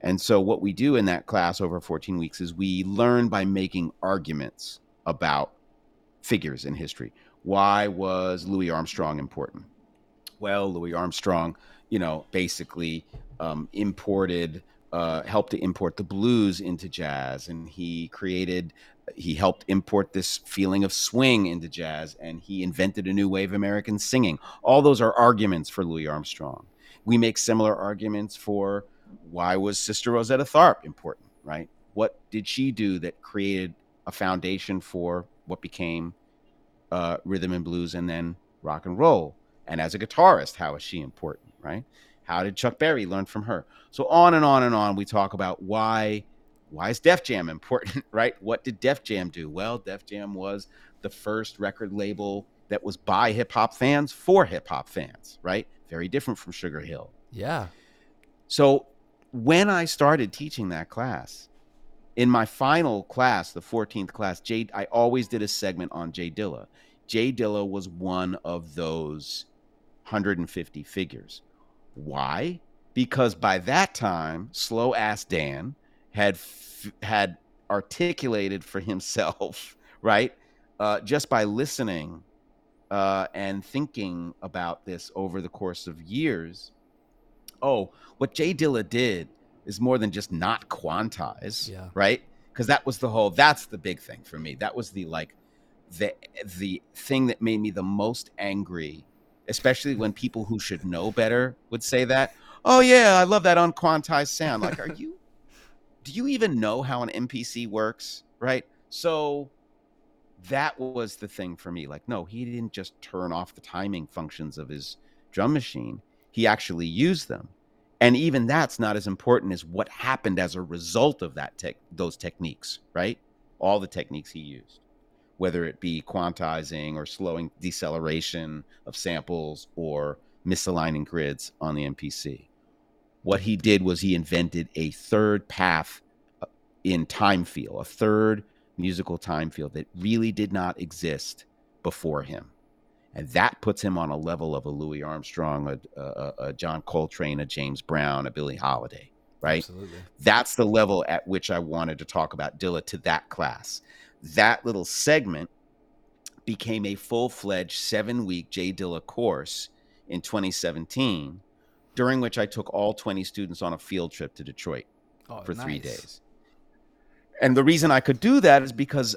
And so what we do in that class over 14 weeks is we learn by making arguments about figures in history. Why was Louis Armstrong important? Well, Louis Armstrong, you know, basically helped to import the blues into jazz, and he helped import this feeling of swing into jazz, and he invented a new wave of American singing. All those are arguments for Louis Armstrong. We make similar arguments for why was Sister Rosetta Tharpe important, right? What did she do that created a foundation for what became rhythm and blues and then rock and roll? And as a guitarist, how is she important, right? How did Chuck Berry learn from her? So on and on and on, we talk about why why is Def Jam important, right? What did Def Jam do? Well, Def Jam was the first record label that was by hip-hop fans for hip-hop fans, right? Very different from Sugar Hill. Yeah. So when I started teaching that class, in my final class, the 14th class, I always did a segment on Jay Dilla. Jay Dilla was one of those 150 figures. Why? Because by that time, Slow Ass Dan had articulated for himself, right? Just by listening and thinking about this over the course of years. Oh, what Jay Dilla did is more than just not quantize, yeah, right? Because that was the whole, that's the big thing for me. That was the, like, the thing that made me the most angry, especially when people who should know better would say that. Oh yeah, I love that unquantized sound. Like, do you even know how an MPC works, right? So that was the thing for me. Like, no, he didn't just turn off the timing functions of his drum machine. He actually used them. And even that's not as important as what happened as a result of that those techniques, right? All the techniques he used, whether it be quantizing or slowing deceleration of samples or misaligning grids on the MPC. What he did was he invented a third path in time feel, a third musical time feel that really did not exist before him. And that puts him on a level of a Louis Armstrong, a John Coltrane, a James Brown, a Billie Holiday, right? Absolutely. That's the level at which I wanted to talk about Dilla to that class. That little segment became a full-fledged 7-week Jay Dilla course in 2017, during which I took all 20 students on a field trip to Detroit for 3 days. And the reason I could do that is because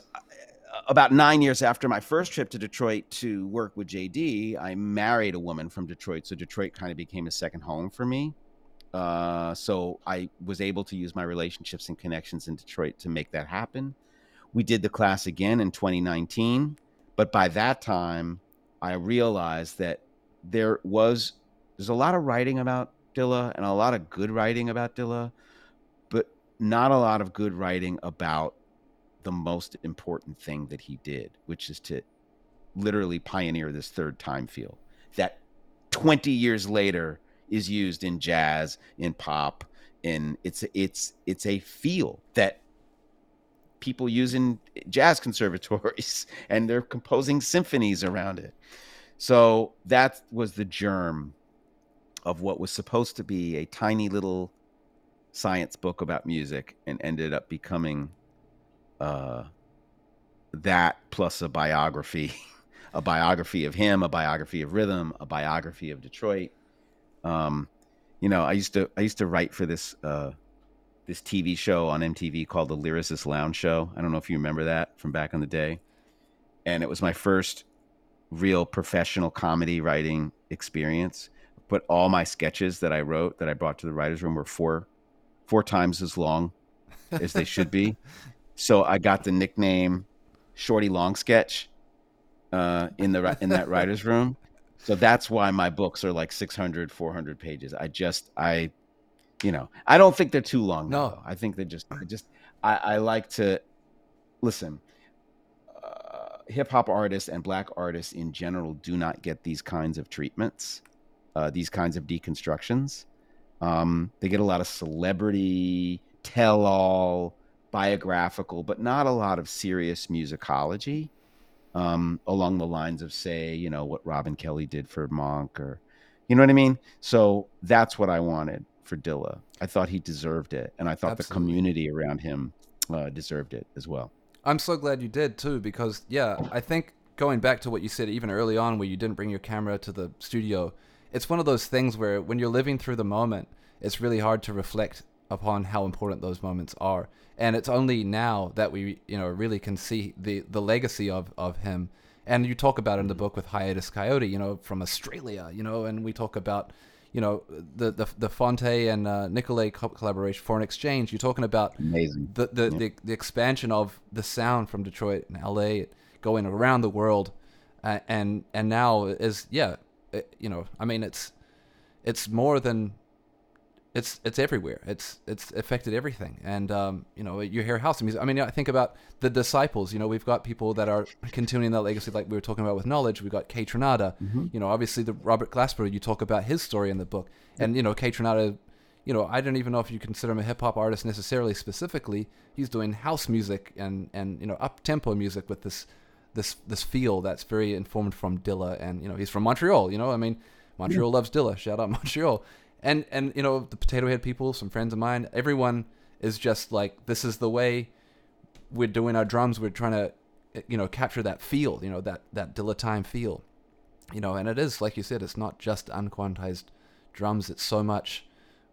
about 9 years after my first trip to Detroit to work with JD, I married a woman from Detroit. So Detroit kind of became a second home for me. So I was able to use my relationships and connections in Detroit to make that happen. We did the class again in 2019. But by that time, I realized that there's a lot of writing about Dilla and a lot of good writing about Dilla, but not a lot of good writing about the most important thing that he did, which is to literally pioneer this third time feel that 20 years later is used in jazz, in pop, and it's a feel that people use in jazz conservatories and they're composing symphonies around it. So that was the germ of what was supposed to be a tiny little science book about music and ended up becoming that plus a biography, a biography of him, a biography of rhythm, a biography of Detroit. I used to write for this TV show on MTV called The Lyricist Lounge Show. I don't know if you remember that from back in the day. And it was my first real professional comedy writing experience, but all my sketches that I wrote that I brought to the writer's room were four times as long as they should be. So I got the nickname Shorty Long Sketch in that writer's room. So that's why my books are like 600, 400 pages. I don't think they're too long. No, though. I think they're I like to listen. Hip hop artists and black artists in general do not get these kinds of treatments, these kinds of deconstructions. They get a lot of celebrity, tell all, biographical, but not a lot of serious musicology along the lines of, say, what Robin Kelly did for Monk or, you know what I mean? So that's what I wanted for Dilla. I thought he deserved it. And I thought Absolutely. The community around him deserved it as well. I'm so glad you did too, because I think going back to what you said even early on where you didn't bring your camera to the studio, it's one of those things where when you're living through the moment, it's really hard to reflect upon how important those moments are. And it's only now that we really can see the legacy of him. And you talk about in the book with Hiatus Coyote, from Australia, and we talk about, the Fonte and Nicolay collaboration, Foreign Exchange. You're talking about amazing the expansion of the sound from Detroit and LA going around the world, and now is it's more than It's everywhere. It's affected everything. And you hear house music. I mean, I think about the disciples. We've got people that are continuing that legacy, like we were talking about with Knowledge. We've got Kay Trinata. Mm-hmm. Obviously the Robert Glasper. You talk about his story in the book, and Kay Trinata. I don't even know if you consider him a hip hop artist necessarily specifically. He's doing house music and up tempo music with this feel that's very informed from Dilla. And he's from Montreal. Montreal loves Dilla. Shout out Montreal. And the Potato Head people, some friends of mine, everyone is just like, this is the way we're doing our drums. We're trying to, capture that feel, that Dilla time feel, and it is, like you said, it's not just unquantized drums. It's so much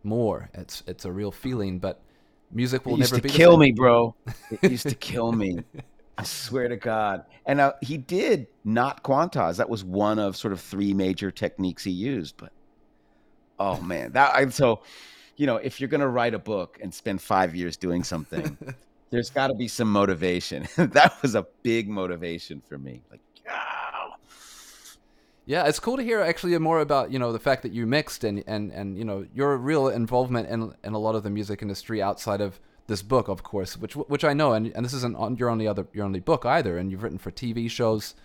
more. It's a real feeling, but music will never be the same. It used to kill me, bro. It used to kill me. I swear to God. And he did not quantize. That was one of sort of three major techniques he used, but. Oh man, if you're gonna write a book and spend 5 years doing something, there's got to be some motivation. That was a big motivation for me. Like, oh. Yeah, it's cool to hear actually more about the fact that you mixed and your real involvement in a lot of the music industry outside of this book, of course, which I know, and this isn't your only book either, and you've written for TV shows.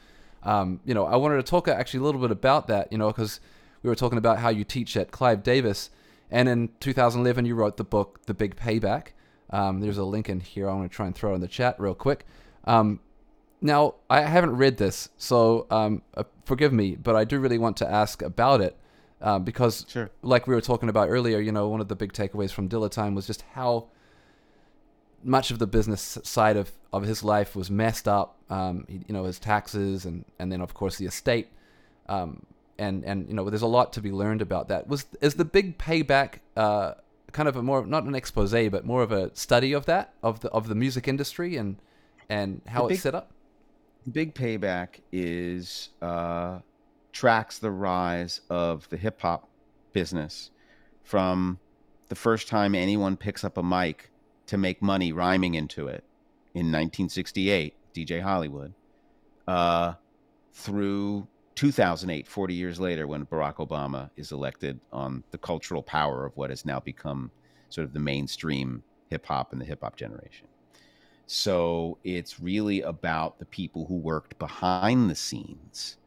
I wanted to talk actually a little bit about that, because. We were talking about how you teach at Clive Davis, and in 2011 you wrote the book The Big Payback. There's a link in here. I'm going to try and throw it in the chat real quick. Now, I haven't read this, so forgive me, but I do really want to ask about it because, sure. Like we were talking about earlier, one of the big takeaways from Dilla Time was just how much of the business side of his life was messed up. His taxes and then, of course, the estate. And there's a lot to be learned about that. Is The Big Payback kind of a more, not an expose, but more of a study of that, of the music industry and how it's set up? The Big Payback tracks the rise of the hip hop business from the first time anyone picks up a mic to make money rhyming into it in 1968, DJ Hollywood, through 2008, 40 years later, when Barack Obama is elected on the cultural power of what has now become sort of the mainstream hip hop and the hip hop generation. So it's really about the people who worked behind the scenes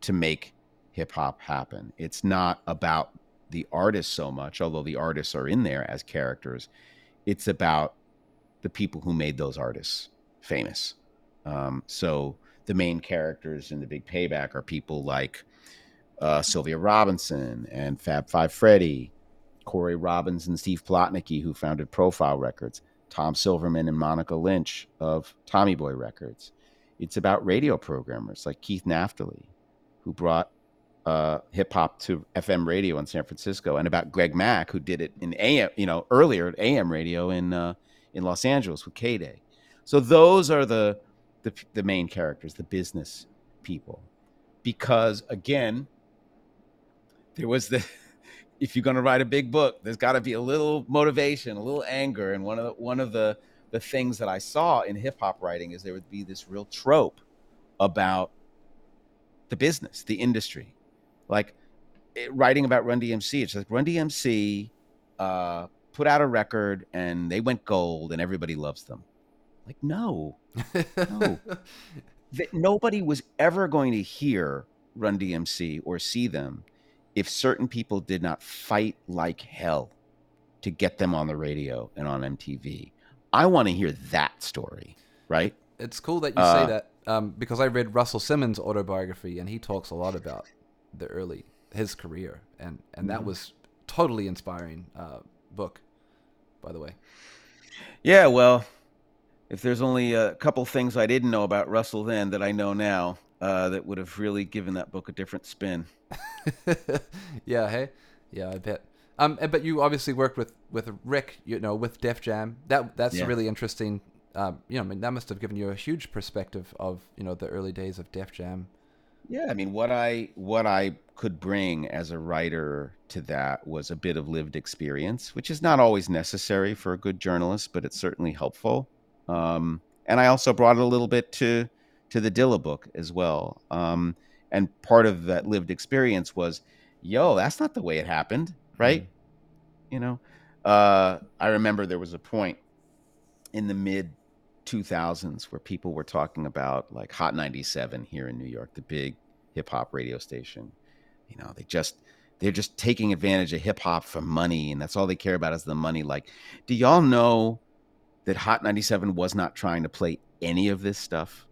to make hip hop happen. It's not about the artists so much, although the artists are in there as characters. It's about the people who made those artists famous. The main characters in The Big Payback are people like Sylvia Robinson and Fab Five Freddy, Corey Robbins and Steve Plotnicki, who founded Profile Records, Tom Silverman and Monica Lynch of Tommy Boy Records. It's about radio programmers like Keith Naftali, who brought hip hop to FM radio in San Francisco, and about Greg Mack, who did it in AM, earlier at AM radio in Los Angeles with K-Day. So those are the main characters, the business people, because again, there was if you're going to write a big book, there's got to be a little motivation, a little anger. And one of the things that I saw in hip hop writing is there would be this real trope about the business, the industry, like writing about Run DMC. It's like Run DMC put out a record and they went gold and everybody loves them. Like, no, that nobody was ever going to hear Run DMC or see them if certain people did not fight like hell to get them on the radio and on MTV. I want to hear that story, right? It's cool that you say that because I read Russell Simmons' autobiography and he talks a lot about his career. And that was totally inspiring book, by the way. Yeah, well... If there's only a couple things I didn't know about Russell then that I know now, that would have really given that book a different spin. Yeah, hey, yeah, I bet. But you obviously worked with Rick, with Def Jam. That's really interesting. That must have given you a huge perspective of the early days of Def Jam. Yeah, I mean, what I could bring as a writer to that was a bit of lived experience, which is not always necessary for a good journalist, but it's certainly helpful. And I also brought it a little bit to the Dilla book as well. And part of that lived experience was, that's not the way it happened, right? Mm-hmm. you know? I remember there was a point in the mid 2000s where people were talking about like Hot 97 here in New York, the big hip hop radio station. You know, they're just taking advantage of hip hop for money, and that's all they care about is the money. Like, do y'all know that Hot 97 was not trying to play any of this stuff?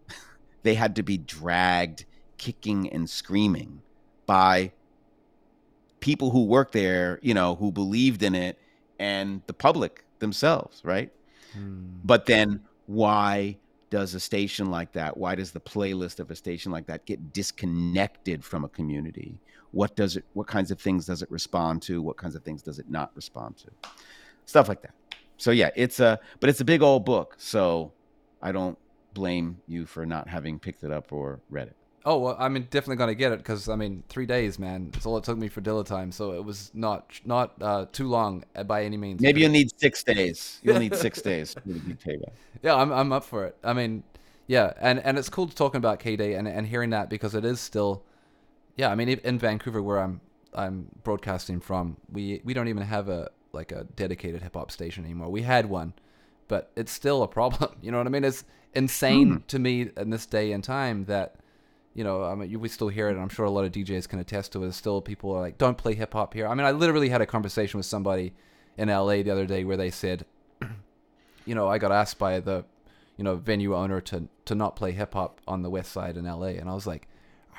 They had to be dragged kicking and screaming by people who work there, you know, who believed in it, and the public themselves, right? But then why does a station like that, why does the playlist of a station like that get disconnected from a community? What kinds of things does it respond to? What kinds of things does it not respond to? Stuff like that. So yeah, it's a big old book. So I don't blame you for not having picked it up or read it. Oh, well, I'm definitely going to get it because, 3 days, man. It's all it took me for Dilla time. So it was not too long by any means. Maybe you'll need 6 days. You'll need 6 days. Yeah, I'm up for it. I mean, yeah. And it's cool talking about KD and hearing that because it is still, yeah, I mean, in Vancouver where I'm broadcasting from, we don't even have a dedicated hip hop station anymore. We had one, but it's still a problem. You know what I mean? It's insane to me in this day and time that, you know, I mean, we still hear it, and I'm sure a lot of DJs can attest to it. Still, people are like, don't play hip-hop here. I mean, I literally had a conversation with somebody in LA the other day where they said, you know, I got asked by the, you know, venue owner to not play hip-hop on the west side in LA. And I was like,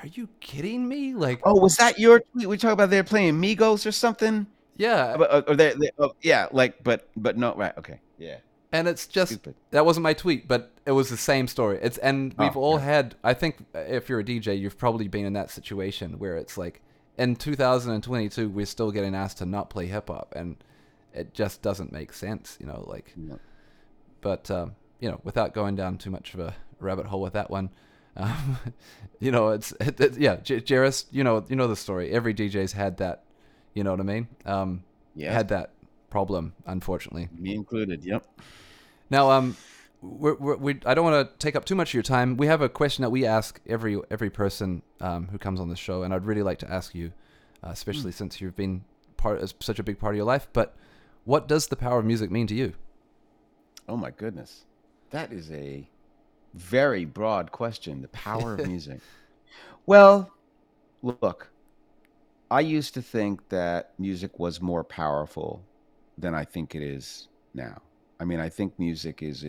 are you kidding me? Like, oh, was that your tweet? We talk about they're playing Migos or something? Yeah. Or yeah, like, but no, right, okay, yeah. And it's just, stupid. That wasn't my tweet, but it was the same story. We've all had, I think if you're a DJ, you've probably been in that situation where it's like, in 2022, we're still getting asked to not play hip hop, and it just doesn't make sense, you know, like, no. But, you know, without going down too much of a rabbit hole with that one, you know, Jairus, you know the story. Every DJ's had that, you know what I mean? Had that problem, unfortunately. Me included, yep. Now, I don't want to take up too much of your time. We have a question that we ask every person who comes on the show, and I'd really like to ask you, especially since you've been such a big part of your life, but what does the power of music mean to you? Oh, my goodness. That is a very broad question, the power of music. Well, look, I used to think that music was more powerful than I think it is now. I mean, I think music is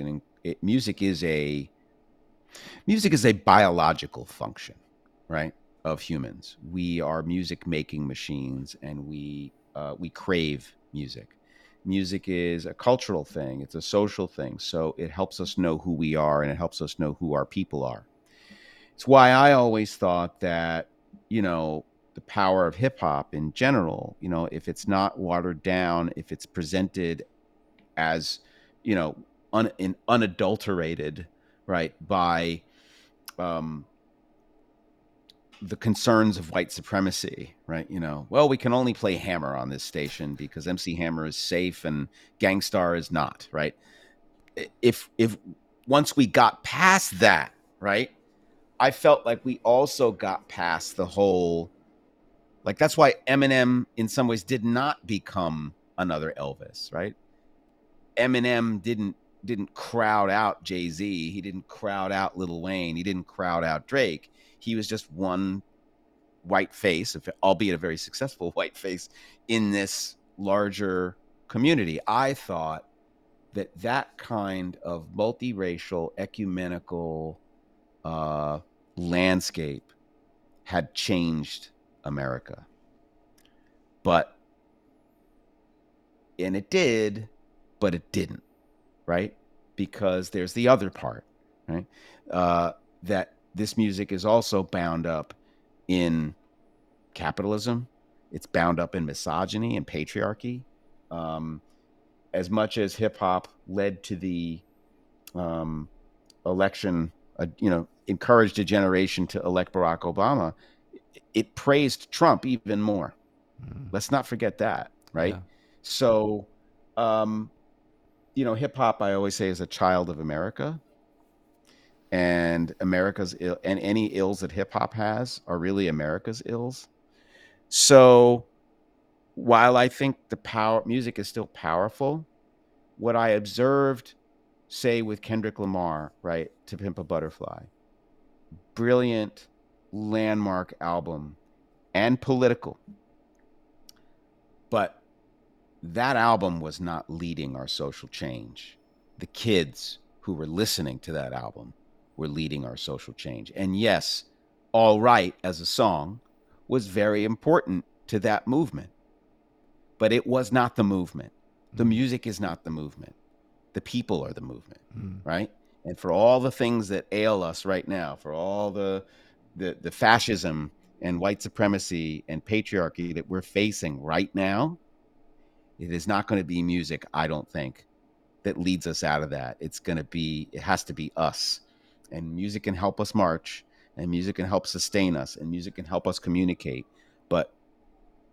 a biological function, right, of humans. We are music-making machines, and we crave music. Music is a cultural thing. It's a social thing. So it helps us know who we are, and it helps us know who our people are. It's why I always thought that, you know, the power of hip hop in general, you know, if it's not watered down, if it's presented as, you know, unadulterated, right, by the concerns of white supremacy, right? You know, well, we can only play Hammer on this station because MC Hammer is safe and Gangstar is not, right? If once we got past that, right, I felt like we also got past the whole. Like, that's why Eminem, in some ways, did not become another Elvis, right? Eminem didn't crowd out Jay-Z. He didn't crowd out Lil Wayne. He didn't crowd out Drake. He was just one white face, albeit a very successful white face, in this larger community. I thought that kind of multiracial, ecumenical landscape had changed America. But it didn't, right? Because there's the other part, right? That this music is also bound up in capitalism. It's bound up in misogyny and patriarchy. As much as hip hop led to the election, you know, encouraged a generation to elect Barack Obama, it praised Trump even more. Let's not forget that, right? Yeah. So, you know, hip hop, I always say, is a child of America, and any ills that hip hop has are really America's ills. So while I think the power music is still powerful, what I observed, say with Kendrick Lamar, right, To Pimp a Butterfly, brilliant landmark album and political, but that album was not leading our social change. The kids who were listening to that album were leading our social change. And yes, All Right as a song was very important to that movement, but it was not the movement. The music is not the movement. The people are the movement, right? And for all the things that ail us right now, for all the fascism and white supremacy and patriarchy that we're facing right now, it is not going to be music, I don't think, that leads us out of that. It has to be us. And music can help us march, and music can help sustain us, and music can help us communicate, but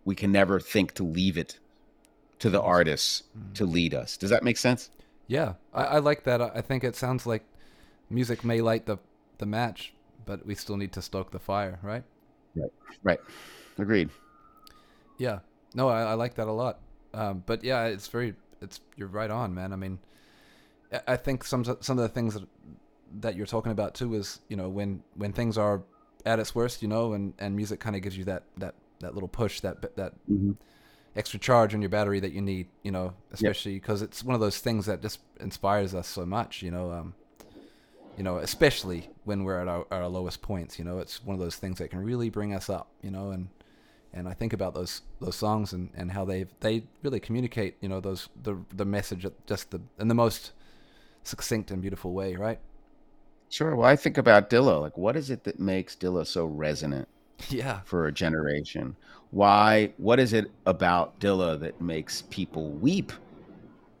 we can never think to leave it to the artists to lead us. Does that make sense? Yeah, I like that. I think it sounds like music may light the match, but we still need to stoke the fire, right? Right. Agreed. Yeah. No, I like that a lot. But yeah, you're right on, man. I mean, I think some of the things that you're talking about too is, you know, when things are at its worst, you know, and music kind of gives you that little push, that extra charge on your battery that you need, you know, especially because it's one of those things that just inspires us so much, you know, especially when we're at our lowest points, you know, it's one of those things that can really bring us up, you know, and I think about those songs and how they really communicate, you know, the message just in the most succinct and beautiful way, right? Sure. Well, I think about Dilla, like what is it that makes Dilla so resonant? Yeah. For a generation. What is it about Dilla that makes people weep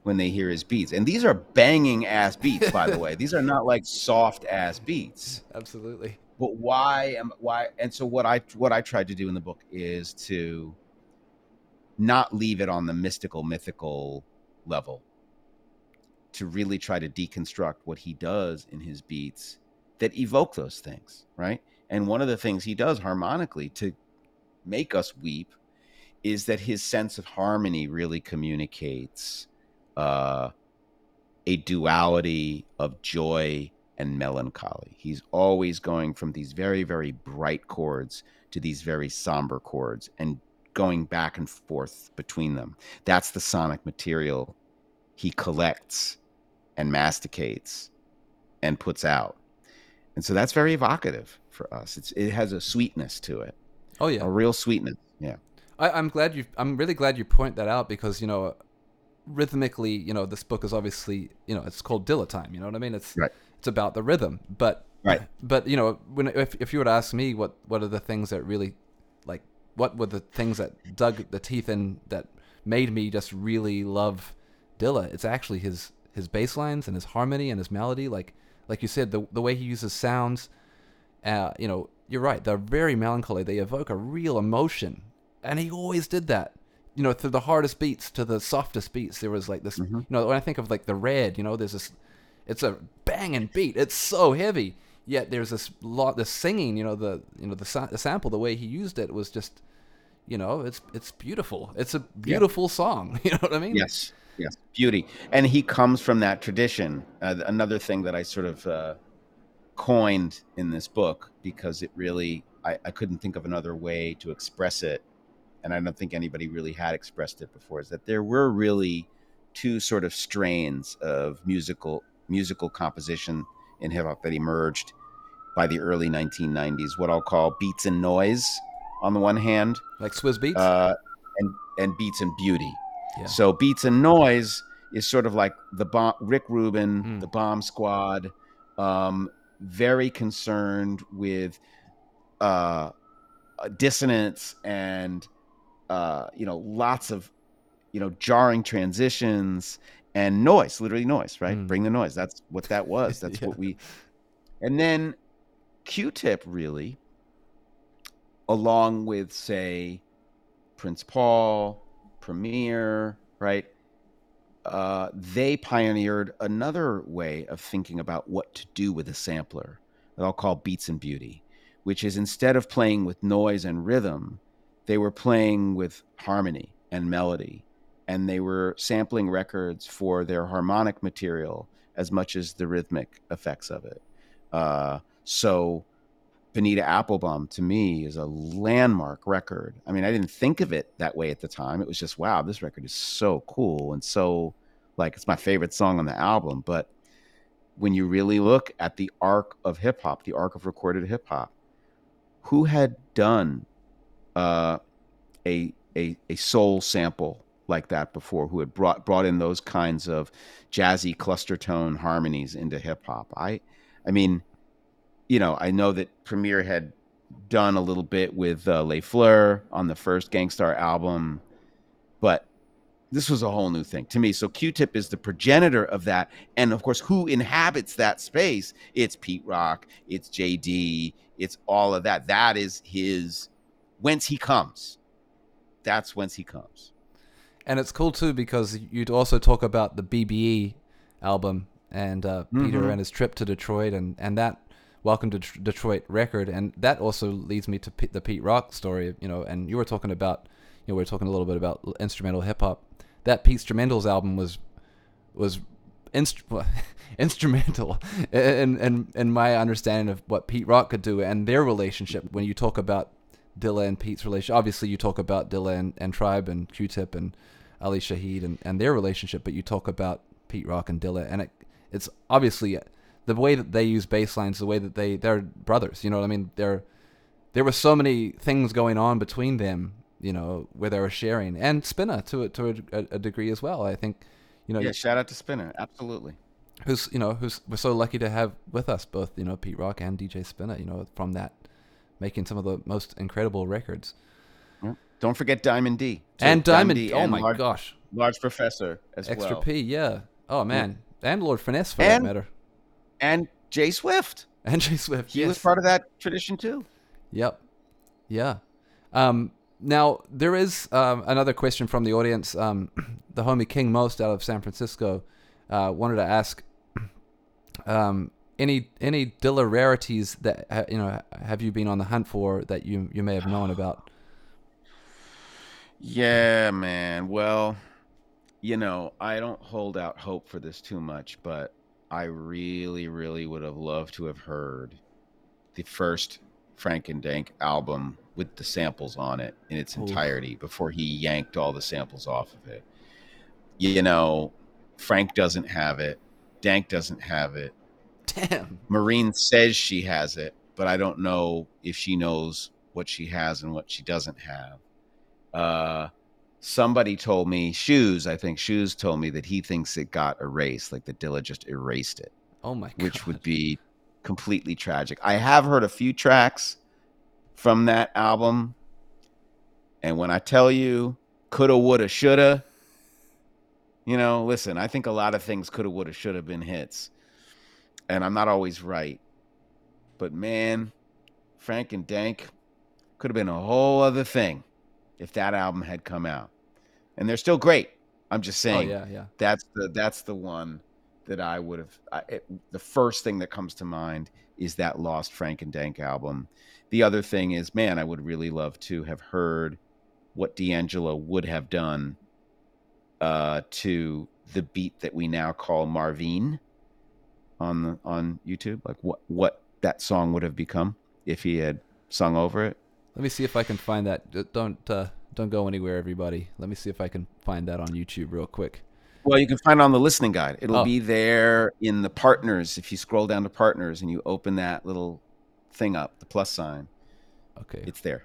when they hear his beats? And these are banging ass beats, by the way. These are not like soft ass beats. Absolutely. But why? And so what I tried to do in the book is to not leave it on the mystical, mythical level, to really try to deconstruct what he does in his beats that evoke those things, right? And one of the things he does harmonically to make us weep is that his sense of harmony really communicates a duality of joy and melancholy. He's always going from these very, very bright chords to these very somber chords and going back and forth between them. That's the sonic material he collects and masticates and puts out. And so that's very evocative for us. It has a sweetness to it. Oh yeah, a real sweetness. Yeah, I'm really glad you point that out because, you know, rhythmically, you know, this book is obviously, you know, it's called Dilla Time. You know what I mean? It's right. It's about the rhythm, but you know, if you were to ask me what are the things that really, like, what were the things that dug the teeth in that made me just really love Dilla? It's actually his bass lines and his harmony and his melody, like you said, the way he uses sounds, you know, you're right. They're very melancholy. They evoke a real emotion. And he always did that, you know, through the hardest beats to the softest beats. There was like this, you know, when I think of like the Red, you know, there's this, it's a banging beat. It's so heavy. Yet there's this singing, you know, the sample, the way he used it was just, you know, it's beautiful. It's a beautiful song. You know what I mean? Yes, beauty. And he comes from that tradition. Another thing that I sort of coined in this book, because it really, I couldn't think of another way to express it, and I don't think anybody really had expressed it before, is that there were really two sort of strains of musical composition in hip-hop that emerged by the early 1990s, what I'll call beats and noise on the one hand. Like Swizz Beatz? And beats and beauty. Yeah. So beats and noise is sort of like Rick Rubin, the Bomb Squad, very concerned with dissonance and you know, lots of, you know, jarring transitions and noise, literally noise, right? Bring the noise. That's what that was. That's what we. And then Q-Tip really, along with say Prince Paul, Premier, right? They pioneered another way of thinking about what to do with a sampler that I'll call beats and beauty, which is instead of playing with noise and rhythm, they were playing with harmony and melody. And they were sampling records for their harmonic material as much as the rhythmic effects of it. So Bonita Applebum, to me, is a landmark record. I mean, I didn't think of it that way at the time. It was just, wow, this record is so cool. And so, like, it's my favorite song on the album. But when you really look at the arc of hip hop, the arc of recorded hip hop, who had done a soul sample like that before, who had brought in those kinds of jazzy cluster tone harmonies into hip hop? I mean, you know, I know that Premier had done a little bit with Les Fleurs on the first Gang Starr album, but this was a whole new thing to me. So Q-Tip is the progenitor of that. And of course, who inhabits that space? It's Pete Rock, it's JD, it's all of that. That is his, whence he comes. That's whence he comes. And it's cool too, because you'd also talk about the BBE album and Peter and his trip to Detroit and that Welcome to Detroit record. And that also leads me to the Pete Rock story, you know, and you were talking about, you know, we were talking a little bit about instrumental hip hop. That Pete's Instrumentals album was instrumental in my understanding of what Pete Rock could do and their relationship. When you talk about Dilla and Pete's relationship, obviously you talk about Dilla and Tribe and Q-Tip and Ali Shaheed and their relationship, but you talk about Pete Rock and Dilla, and it's obviously the way that they use bass lines, the way that they're brothers, you know what I mean? There were so many things going on between them, you know, where they were sharing, and Spinner to a degree as well, I think, you know. Yeah, shout out to Spinner, absolutely. Who's we're so lucky to have with us both, you know, Pete Rock and DJ Spinner, you know, from that, making some of the most incredible records. Don't forget Diamond D. Diamond D. Oh, my gosh. Large Professor as well. Extra P, yeah. Oh, man. Yeah. And Lord Finesse, for that matter. And Jay Swift. He was part of that tradition, too. Yep. Yeah. Now, there is another question from the audience. The homie King Most out of San Francisco wanted to ask... Any Dilla rarities that, you know, have you been on the hunt for that you may have known about? Yeah, man. Well, you know, I don't hold out hope for this too much, but I really, really would have loved to have heard the first Frank and Dank album with the samples on it in its entirety before he yanked all the samples off of it. You know, Frank doesn't have it. Dank doesn't have it. Damn. Maureen says she has it, but I don't know if she knows what she has and what she doesn't have. Somebody told me, Shoes told me that he thinks it got erased, like the Dilla just erased it. Oh my God. Which would be completely tragic. I have heard a few tracks from that album, and when I tell you, coulda, woulda, shoulda, you know, listen, I think a lot of things coulda, woulda, shoulda been hits. And I'm not always right. But man, Frank and Dank could have been a whole other thing if that album had come out. And they're still great. I'm just saying that's the one that I would have. The first thing that comes to mind is that lost Frank and Dank album. The other thing is, man, I would really love to have heard what D'Angelo would have done to the beat that we now call Marvin on YouTube, like what that song would have become if he had sung over it. Let me see if I can find that. Don't go anywhere, everybody. Let me see if I can find that on YouTube real quick. Well, you can find it on the listening guide. It'll be there in the partners. If you scroll down to partners and you open that little thing up, the plus sign, okay, it's there.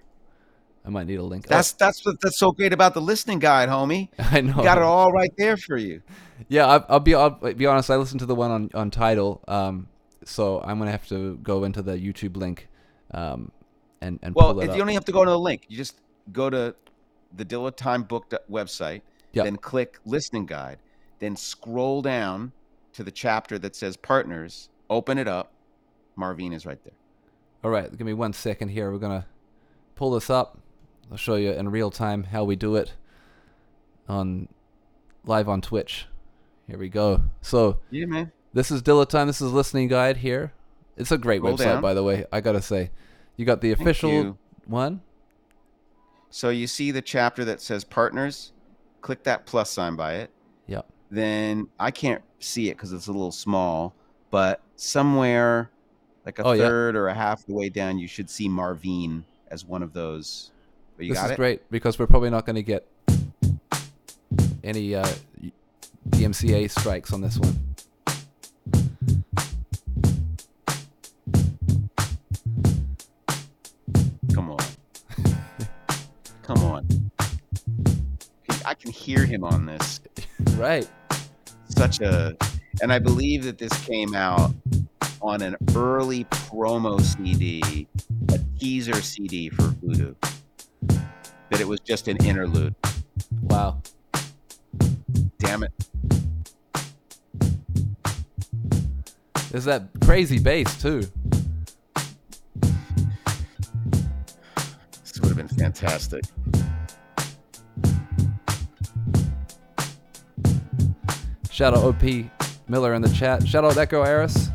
I might need a link. That's so great about the listening guide, homie. I know. You got it all right there for you. Yeah, I'll be honest. I listened to the one on Tidal, so I'm gonna have to go into the YouTube link, and pull it up. You don't even have to go to the link. You just go to the Dilla Time Book website, then click listening guide, then scroll down to the chapter that says partners. Open it up. Marvin is right there. All right, give me 1 second here. We're gonna pull this up. I'll show you in real time how we do it on live on Twitch. Here we go. So yeah, man. This is Dilla Time. This is listening guide here. It's a great website, by the way. I gotta say, you got the official one. So you see the chapter that says partners, click that plus sign by it. Yeah. Then I can't see it because it's a little small, but somewhere like a third or a half the way down, you should see Marvin as one of those. But you got it? This is great because we're probably not going to get any DMCA strikes on this one. Come on. I can hear him on this. Right. And I believe that this came out on an early promo CD, a teaser CD for Voodoo. That it was just an interlude. Wow. Damn it. There's that crazy bass too. This would have been fantastic. Shout out OP Miller in the chat. Shout out Echo Harris.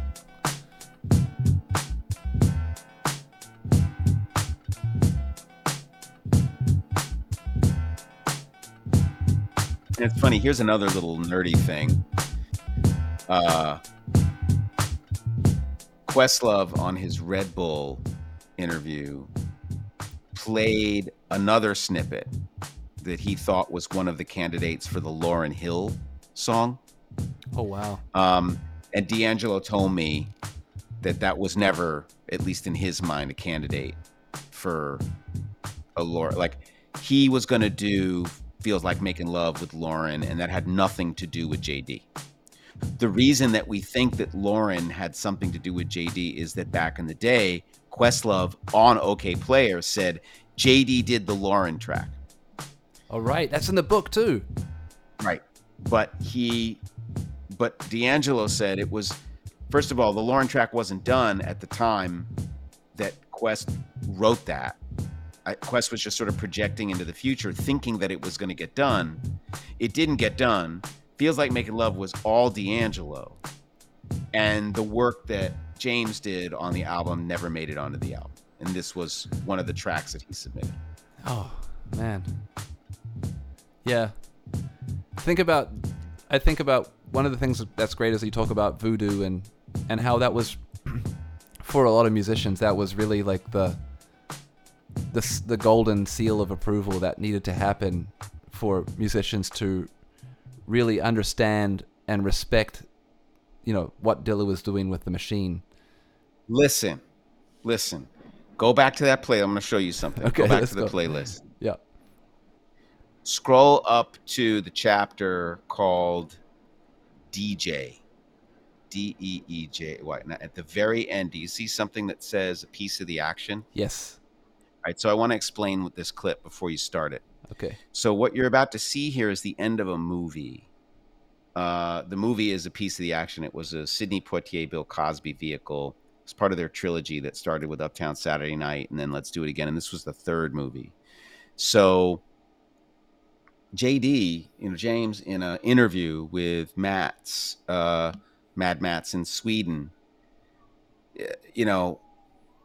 And it's funny, here's another little nerdy thing. Questlove on his Red Bull interview played another snippet that he thought was one of the candidates for the Lauryn Hill song. Oh, wow. And D'Angelo told me that was never, at least in his mind, a candidate for a Lauryn. Like, he was going to do Feels Like Making Love with Lauryn, and that had nothing to do with JD. The reason that we think that Lauryn had something to do with JD is that back in the day, Questlove on OK Player said JD did the Lauryn track. All right, that's in the book too. Right, but D'Angelo said it was, first of all, the Lauryn track wasn't done at the time that Quest wrote that. Quest was just sort of projecting into the future, thinking that it was going to get done. It didn't get done. Feels Like Making Love was all D'Angelo. And the work that James did on the album never made it onto the album. And this was one of the tracks that he submitted. Oh, man. Yeah. I think about one of the things that's great is you talk about Voodoo and how that was, for a lot of musicians, that was really like the golden seal of approval that needed to happen for musicians to really understand and respect, you know, what Dilla was doing with the machine. Listen. Go back to that play. I'm going to show you something. Okay, go back to the playlist. Yeah. Scroll up to the chapter called DJ. D-E-E-J-Y. Now, at the very end, do you see something that says a piece of the action? Yes. All right, so I want to explain with this clip before you start it. Okay. So what you're about to see here is the end of a movie. The movie is a piece of the action. It was a Sidney Poitier, Bill Cosby vehicle. It's part of their trilogy that started with Uptown Saturday Night and then Let's Do It Again. And this was the third movie. So JD, James, in an interview with Mad Mats in Sweden,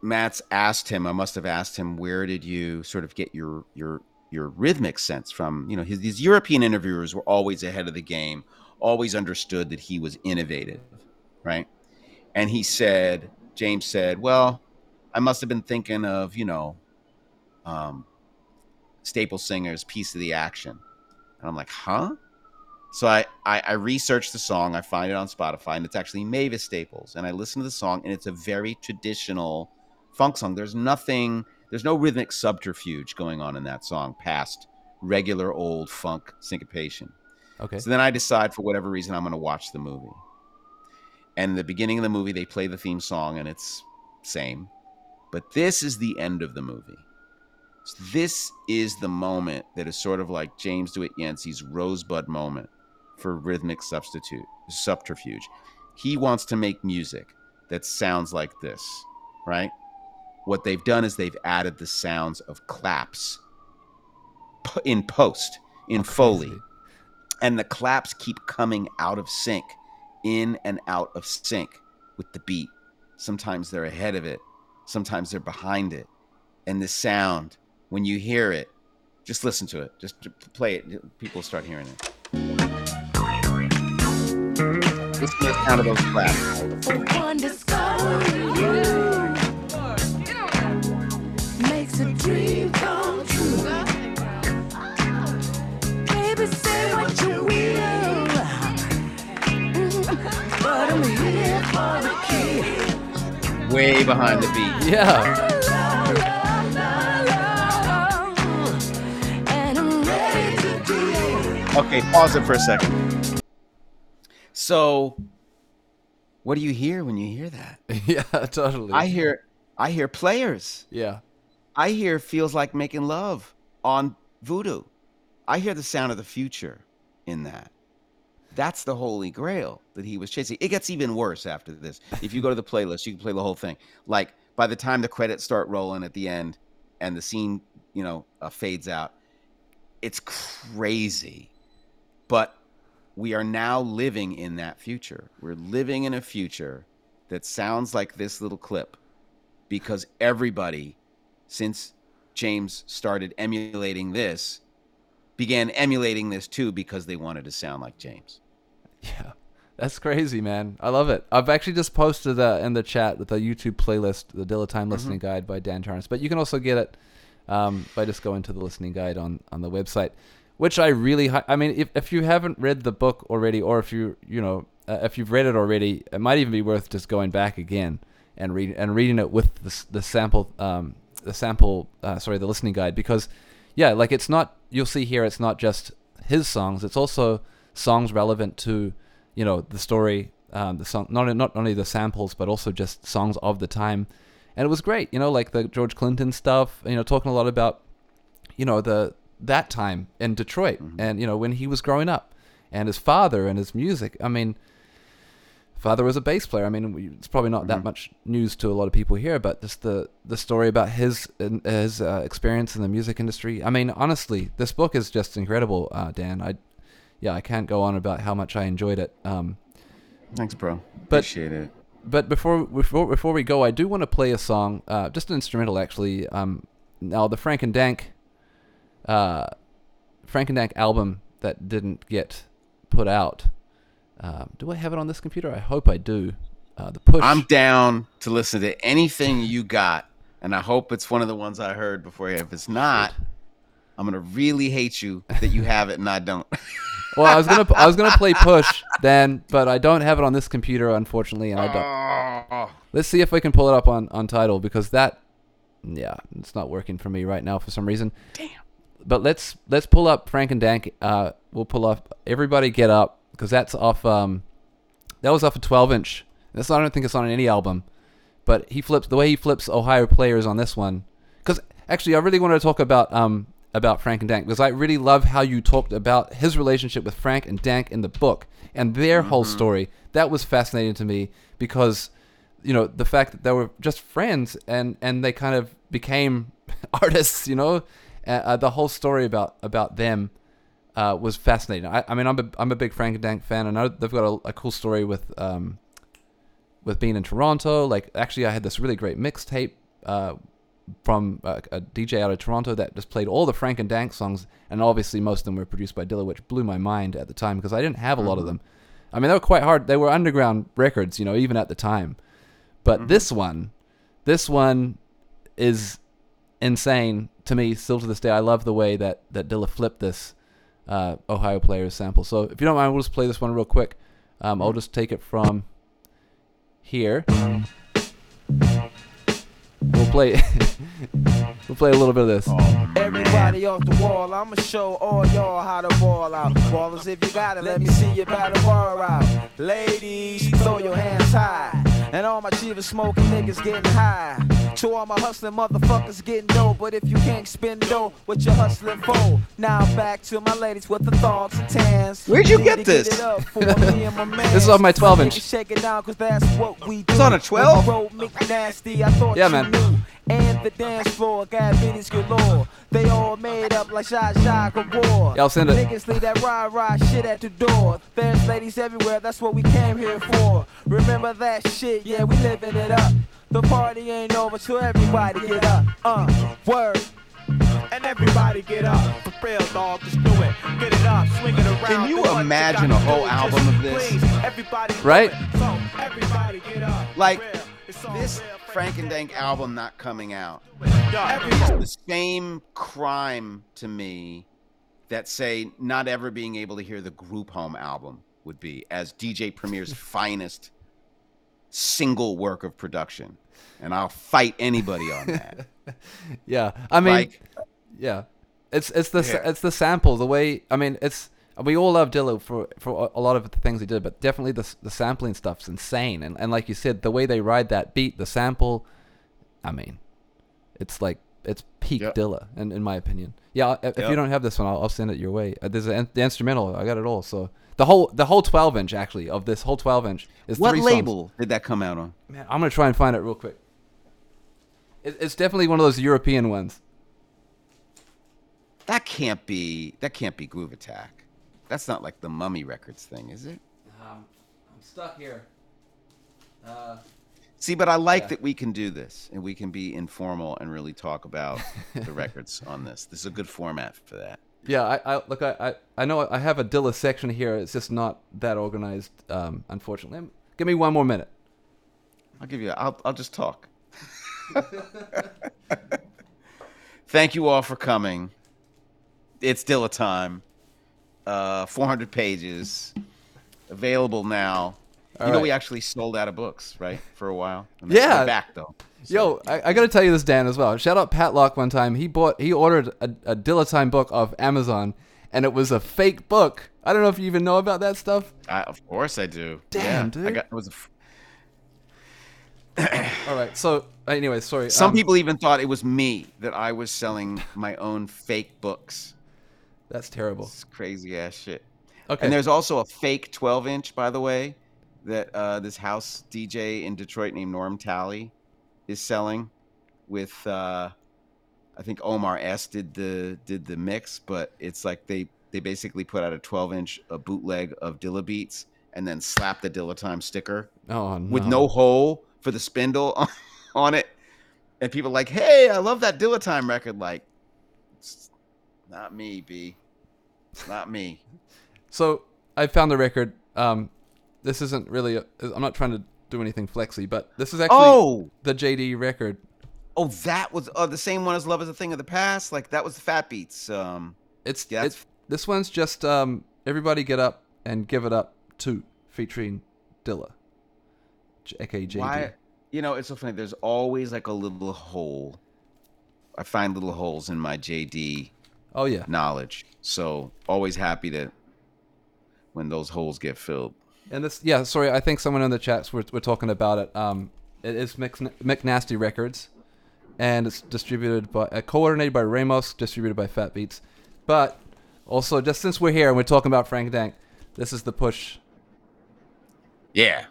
Mats asked him, I must have asked him, where did you sort of get your rhythmic sense from? These European interviewers were always ahead of the game, always understood that he was innovative, right? And James said, well, I must have been thinking of, Staple Singer's Piece of the Action. And I'm like, huh? So I researched the song, I find it on Spotify, and it's actually Mavis Staples. And I listen to the song, and it's a very traditional funk song. There's no rhythmic subterfuge going on in that song past regular old funk syncopation. Okay. So then I decide, for whatever reason, I'm going to watch the movie. And in the beginning of the movie, they play the theme song, and it's same. But this is the end of the movie. So this is the moment that is sort of like James DeWitt Yancey's Rosebud moment for rhythmic subterfuge. He wants to make music that sounds like this, right? What they've done is they've added the sounds of claps in post, in Foley. And the claps keep coming out of sync, in and out of sync with the beat. Sometimes they're ahead of it. Sometimes they're behind it. And the sound, when you hear it, Just listen to it. Just play it. People start hearing it. Listen to the sound of those claps. Makes a dream come true. Baby, say what you will. But I'm here for the key. Way behind the beat. Yeah. Okay, pause it for a second. So, what do you hear when you hear that? Yeah, totally. I hear Players. Yeah. I hear Feels Like Making Love on Voodoo. I hear the sound of the future in that. That's the holy grail that he was chasing. It gets even worse after this. If you go to the playlist, you can play the whole thing. Like, by the time the credits start rolling at the end and the scene, fades out, it's crazy. But we are now living in that future. We're living in a future that sounds like this little clip, because everybody, since James started emulating this, began emulating this too, because they wanted to sound like James. Yeah, that's crazy, man. I love it. I've actually just posted in the chat the YouTube playlist, the Dilettante Listening Guide by Dan Charnas. But you can also get it by just going to the listening guide on the website. Which if you haven't read the book already, or if if you've read it already, it might even be worth just going back again and reading it with the listening guide, because it's not, you'll see here, it's not just his songs, it's also songs relevant to the story, the song, not only the samples but also just songs of the time. And it was great, like the George Clinton stuff, talking a lot about that time in Detroit, and when he was growing up, and his father and his music. I mean, father was a bass player. I mean, it's probably not that much news to a lot of people here, but just the story about his experience in the music industry. I mean, honestly, this book is just incredible, Dan. I can't go on about how much I enjoyed it. Thanks, bro. Appreciate it. But before we go, I do want to play a song, just an instrumental actually. Now the Frank and Dank album that didn't get put out. Do I have it on this computer? I hope I do. The Push. I'm down to listen to anything you got, and I hope it's one of the ones I heard before. If it's not, I'm gonna really hate you that you have it and I don't. Well, I was gonna play Push then, but I don't have it on this computer, unfortunately, and I don't. Let's see if we can pull it up on Tidal, because that, it's not working for me right now for some reason. Damn. But let's pull up Frank and Dank. We'll pull up Everybody Get Up, because that's off. That was off a 12-inch. I don't think it's on any album. But he flips Ohio Players on this one. Because actually, I really wanted to talk about Frank and Dank, because I really love how you talked about his relationship with Frank and Dank in the book and their whole story. That was fascinating to me, because the fact that they were just friends and they kind of became artists. The whole story about them was fascinating. I'm a big Frank and Dank fan. I know they've got a cool story with being in Toronto. Like, actually, I had this really great mixtape from a DJ out of Toronto that just played all the Frank and Dank songs, and obviously most of them were produced by Dilla, which blew my mind at the time, because I didn't have a lot of them. I mean, they were quite hard. They were underground records, even at the time. But this one is insane to me still to this day. I love the way that Dilla flipped this Ohio Players sample. So if you don't mind, we'll just play this one real quick. I'll just take it from here. We'll play a little bit of this. Everybody off the wall, I'ma show all y'all how to ball out. Ballers, if you got it, let me see you battle bar out. Ladies, throw your hands high. And all my cheaters smoking niggas getting high. To all my hustling motherfuckers getting dough. But if you can't spend dough, what you hustling for? Now I'm back to my ladies with the thongs and tans. Where'd you get this? This is on my 12-inch. It's on a 12? Yeah, man. And the dance floor got minis galore. They all made up like Sha Gabor. Y'all send it. Niggas leave that rah-rah shit at the door. There's ladies everywhere, that's what we came here for. Remember that shit, yeah, we living it up. The party ain't over, so everybody get up. Word. And everybody get up. For real, dog, just do it. Get it up, swing it around. Can you imagine a whole album of this? Right? So everybody get up. Like, this Frank and Dank album not coming out is the same crime to me that, say, not ever being able to hear the Group Home album would be as DJ Premier's finest single work of production. And I'll fight anybody on that. Yeah. I mean, like, yeah. It's the sample, the way, I mean, it's, we all love Dilla for a lot of the things he did, but definitely the sampling stuff's insane. And like you said, the way they ride that beat, the sample, I mean, it's like, it's peak Dilla, in my opinion. Yeah. If you don't have this one, I'll send it your way. There's the instrumental. I got it all. So the whole 12-inch actually of this whole 12-inch is what 3 songs. What label did that come out on? Man, I'm gonna try and find it real quick. It's definitely one of those European ones. That can't be Groove Attack. That's not like the Mummy Records thing, is it? I'm stuck here. See, but I like that we can do this and we can be informal and really talk about the records on this. This is a good format for that. Yeah, I know I have a Dilla section here. It's just not that organized, unfortunately. Give me one more minute. I'll just talk. Thank you all for coming. It's Dilla time. 400 pages. Available now. You know, we actually sold out of books, right, for a while? And they're back, though. So. Yo, I got to tell you this, Dan, as well. Shout out Pat Locke one time. He ordered a Dilla Time book off Amazon, and it was a fake book. I don't know if you even know about that stuff. Of course I do. Damn, dude. All right, so anyway, sorry. Some people even thought it was me, that I was selling my own fake books. That's terrible. It's crazy-ass shit. Okay. And there's also a fake 12-inch, by the way, that this house DJ in Detroit named Norm Talley is selling with, I think Omar S did the mix, but it's like they basically put out a 12-inch, a bootleg of Dilla beats and then slapped the Dilla Time sticker with no hole for the spindle on it. And people are like, hey, I love that Dilla Time record. Like, it's not me, B. It's not me. So I found the record. This isn't really... I'm not trying to do anything flexy, but this is actually the JD record. Oh, that was the same one as Love is a Thing of the Past? Like, that was the Fat Beats. This one's just Everybody Get Up and Give It Up 2, featuring Dilla, aka JD. Why? You know, it's so funny. There's always, like, a little hole. I find little holes in my JD knowledge. So, always happy to when those holes get filled. And this, I think someone in the chats we're talking about it. It is McNasty Records, and it's coordinated by Ramos, distributed by Fat Beats. But also, just since we're here and we're talking about Frank Dank, this is the push. Yeah.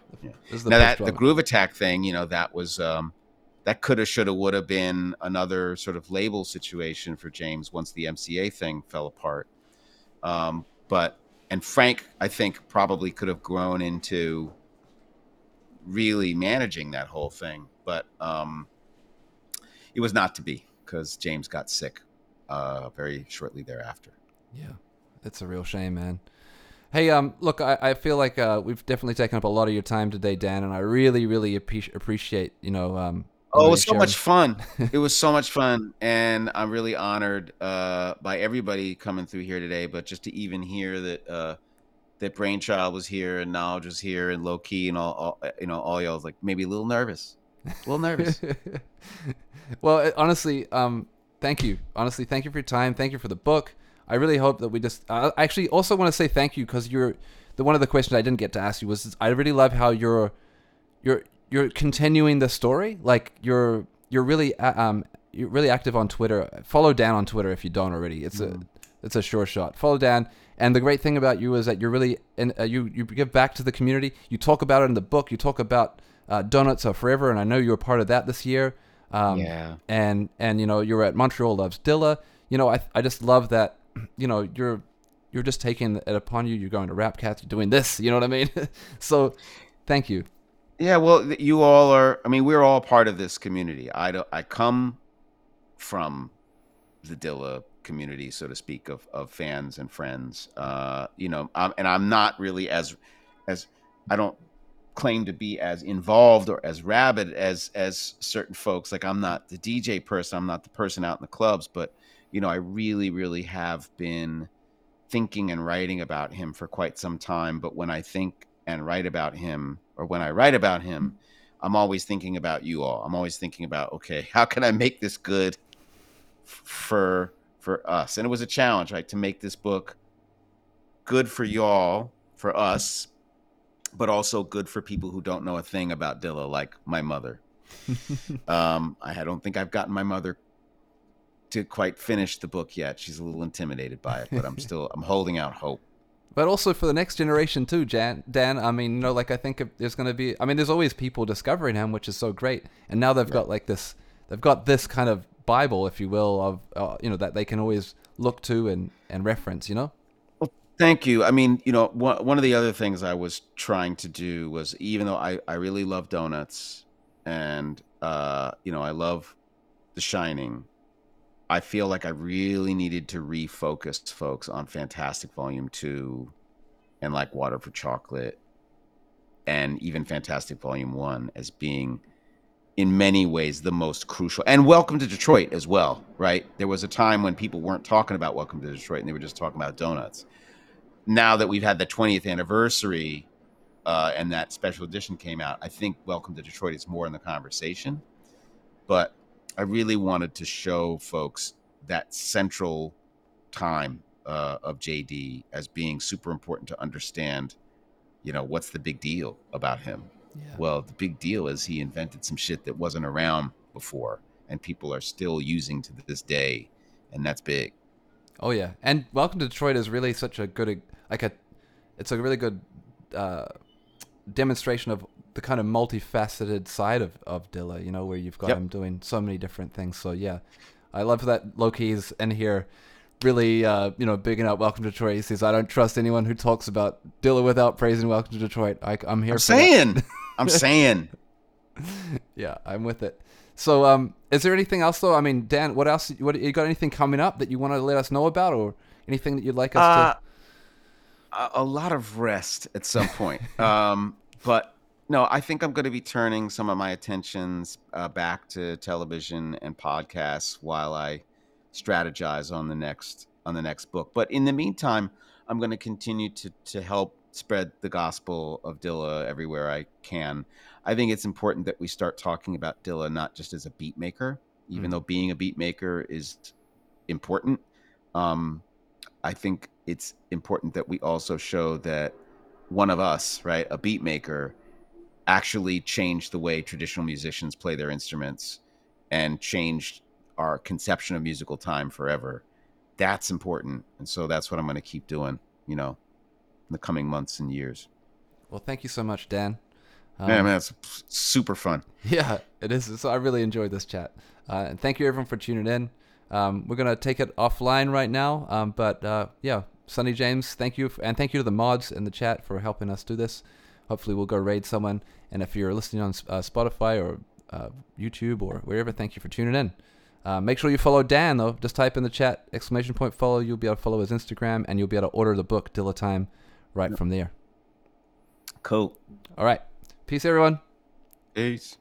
The Groove Attack thing, you know, that was that coulda, shoulda, woulda been another sort of label situation for James once the MCA thing fell apart, but. And Frank, I think, probably could have grown into really managing that whole thing. But it was not to be because James got sick very shortly thereafter. Yeah, it's a real shame, man. Hey, look, I feel like we've definitely taken up a lot of your time today, Dan, and I really, really appreciate, you know. It was so much fun. It was so much fun. And I'm really honored by everybody coming through here today. But just to even hear that Brainchild was here and Knowledge was here and Low Key and all y'all was like maybe a little nervous. Well, thank you. Honestly, thank you for your time. Thank you for the book. I really hope that we just I actually also want to say thank you because one of the questions I didn't get to ask you was I really love how you're continuing the story. Like you're really active on Twitter. Follow Dan on Twitter if you don't already. It's a sure shot. Follow Dan. And the great thing about you is that you're really you give back to the community. You talk about it in the book. You talk about Donuts Are Forever, and I know you were part of that this year. And you know you were at Montreal Loves Dilla. You know I just love that. You know you're just taking it upon you. You're going to Rap Cats. You're doing this. You know what I mean? So thank you. Yeah, well, you all are. I mean, we're all part of this community. I come from the Dilla community, so to speak, of fans and friends. And I'm not really as I don't claim to be as involved or as rabid as certain folks. Like, I'm not the DJ person. I'm not the person out in the clubs, but I really, really have been thinking and writing about him for quite some time. But when I think and write about him, or when I write about him, I'm always thinking about you all. I'm always thinking about, okay, how can I make this good for us? And it was a challenge, right? To make this book good for y'all, for us, but also good for people who don't know a thing about Dilla, like my mother. I don't think I've gotten my mother to quite finish the book yet. She's a little intimidated by it, but I'm holding out hope. But also for the next generation too, Dan. I mean, I think there's going to be, there's always people discovering him, which is so great. And now they've got this kind of Bible, if you will, of, that they can always look to and reference, Well, thank you. One of the other things I was trying to do was, even though I really love donuts and, I love The Shining, I feel like I really needed to refocus folks on Fantastic Volume 2 and like Water for Chocolate and even Fantastic Volume 1 as being in many ways the most crucial, and Welcome to Detroit as well, right? There was a time when people weren't talking about Welcome to Detroit and they were just talking about donuts. Now that we've had the 20th anniversary and that special edition came out, I think Welcome to Detroit is more in the conversation, but I really wanted to show folks that central time of JD as being super important to understand, what's the big deal about him? Yeah. Well, the big deal is he invented some shit that wasn't around before and people are still using to this day. And that's big. Oh, yeah. And Welcome to Detroit is really such a good, it's a really good demonstration of the kind of multifaceted side of Dilla, where you've got him doing so many different things. So yeah, I love that Loki's in here really, bigging up Welcome to Detroit. He says, I don't trust anyone who talks about Dilla without praising Welcome to Detroit. I'm saying. Yeah, I'm with it. So is there anything else though? Dan, what else, you got anything coming up that you want to let us know about or anything that you'd like us to? A lot of rest at some point. But no, I think I'm going to be turning some of my attentions back to television and podcasts while I strategize on the next book. But in the meantime, I'm going to continue to help spread the gospel of Dilla everywhere I can. I think it's important that we start talking about Dilla not just as a beat maker, even though being a beat maker is important. I think it's important that we also show that one of us, right, a beat maker, actually changed the way traditional musicians play their instruments and changed our conception of musical time forever. That's important. And so that's what I'm going to keep doing, in the coming months and years. Well, thank you so much, Dan. Man, it's super fun. Yeah, it is. So I really enjoyed this chat. And thank you everyone for tuning in. We're going to take it offline right now. But Sonny James, thank you. And thank you to the mods in the chat for helping us do this. Hopefully we'll go raid someone. And if you're listening on Spotify or YouTube or wherever, thank you for tuning in. Make sure you follow Dan, though. Just type in the chat, !follow. You'll be able to follow his Instagram, and you'll be able to order the book, Dilla Time, right from there. Cool. All right. Peace, everyone. Peace.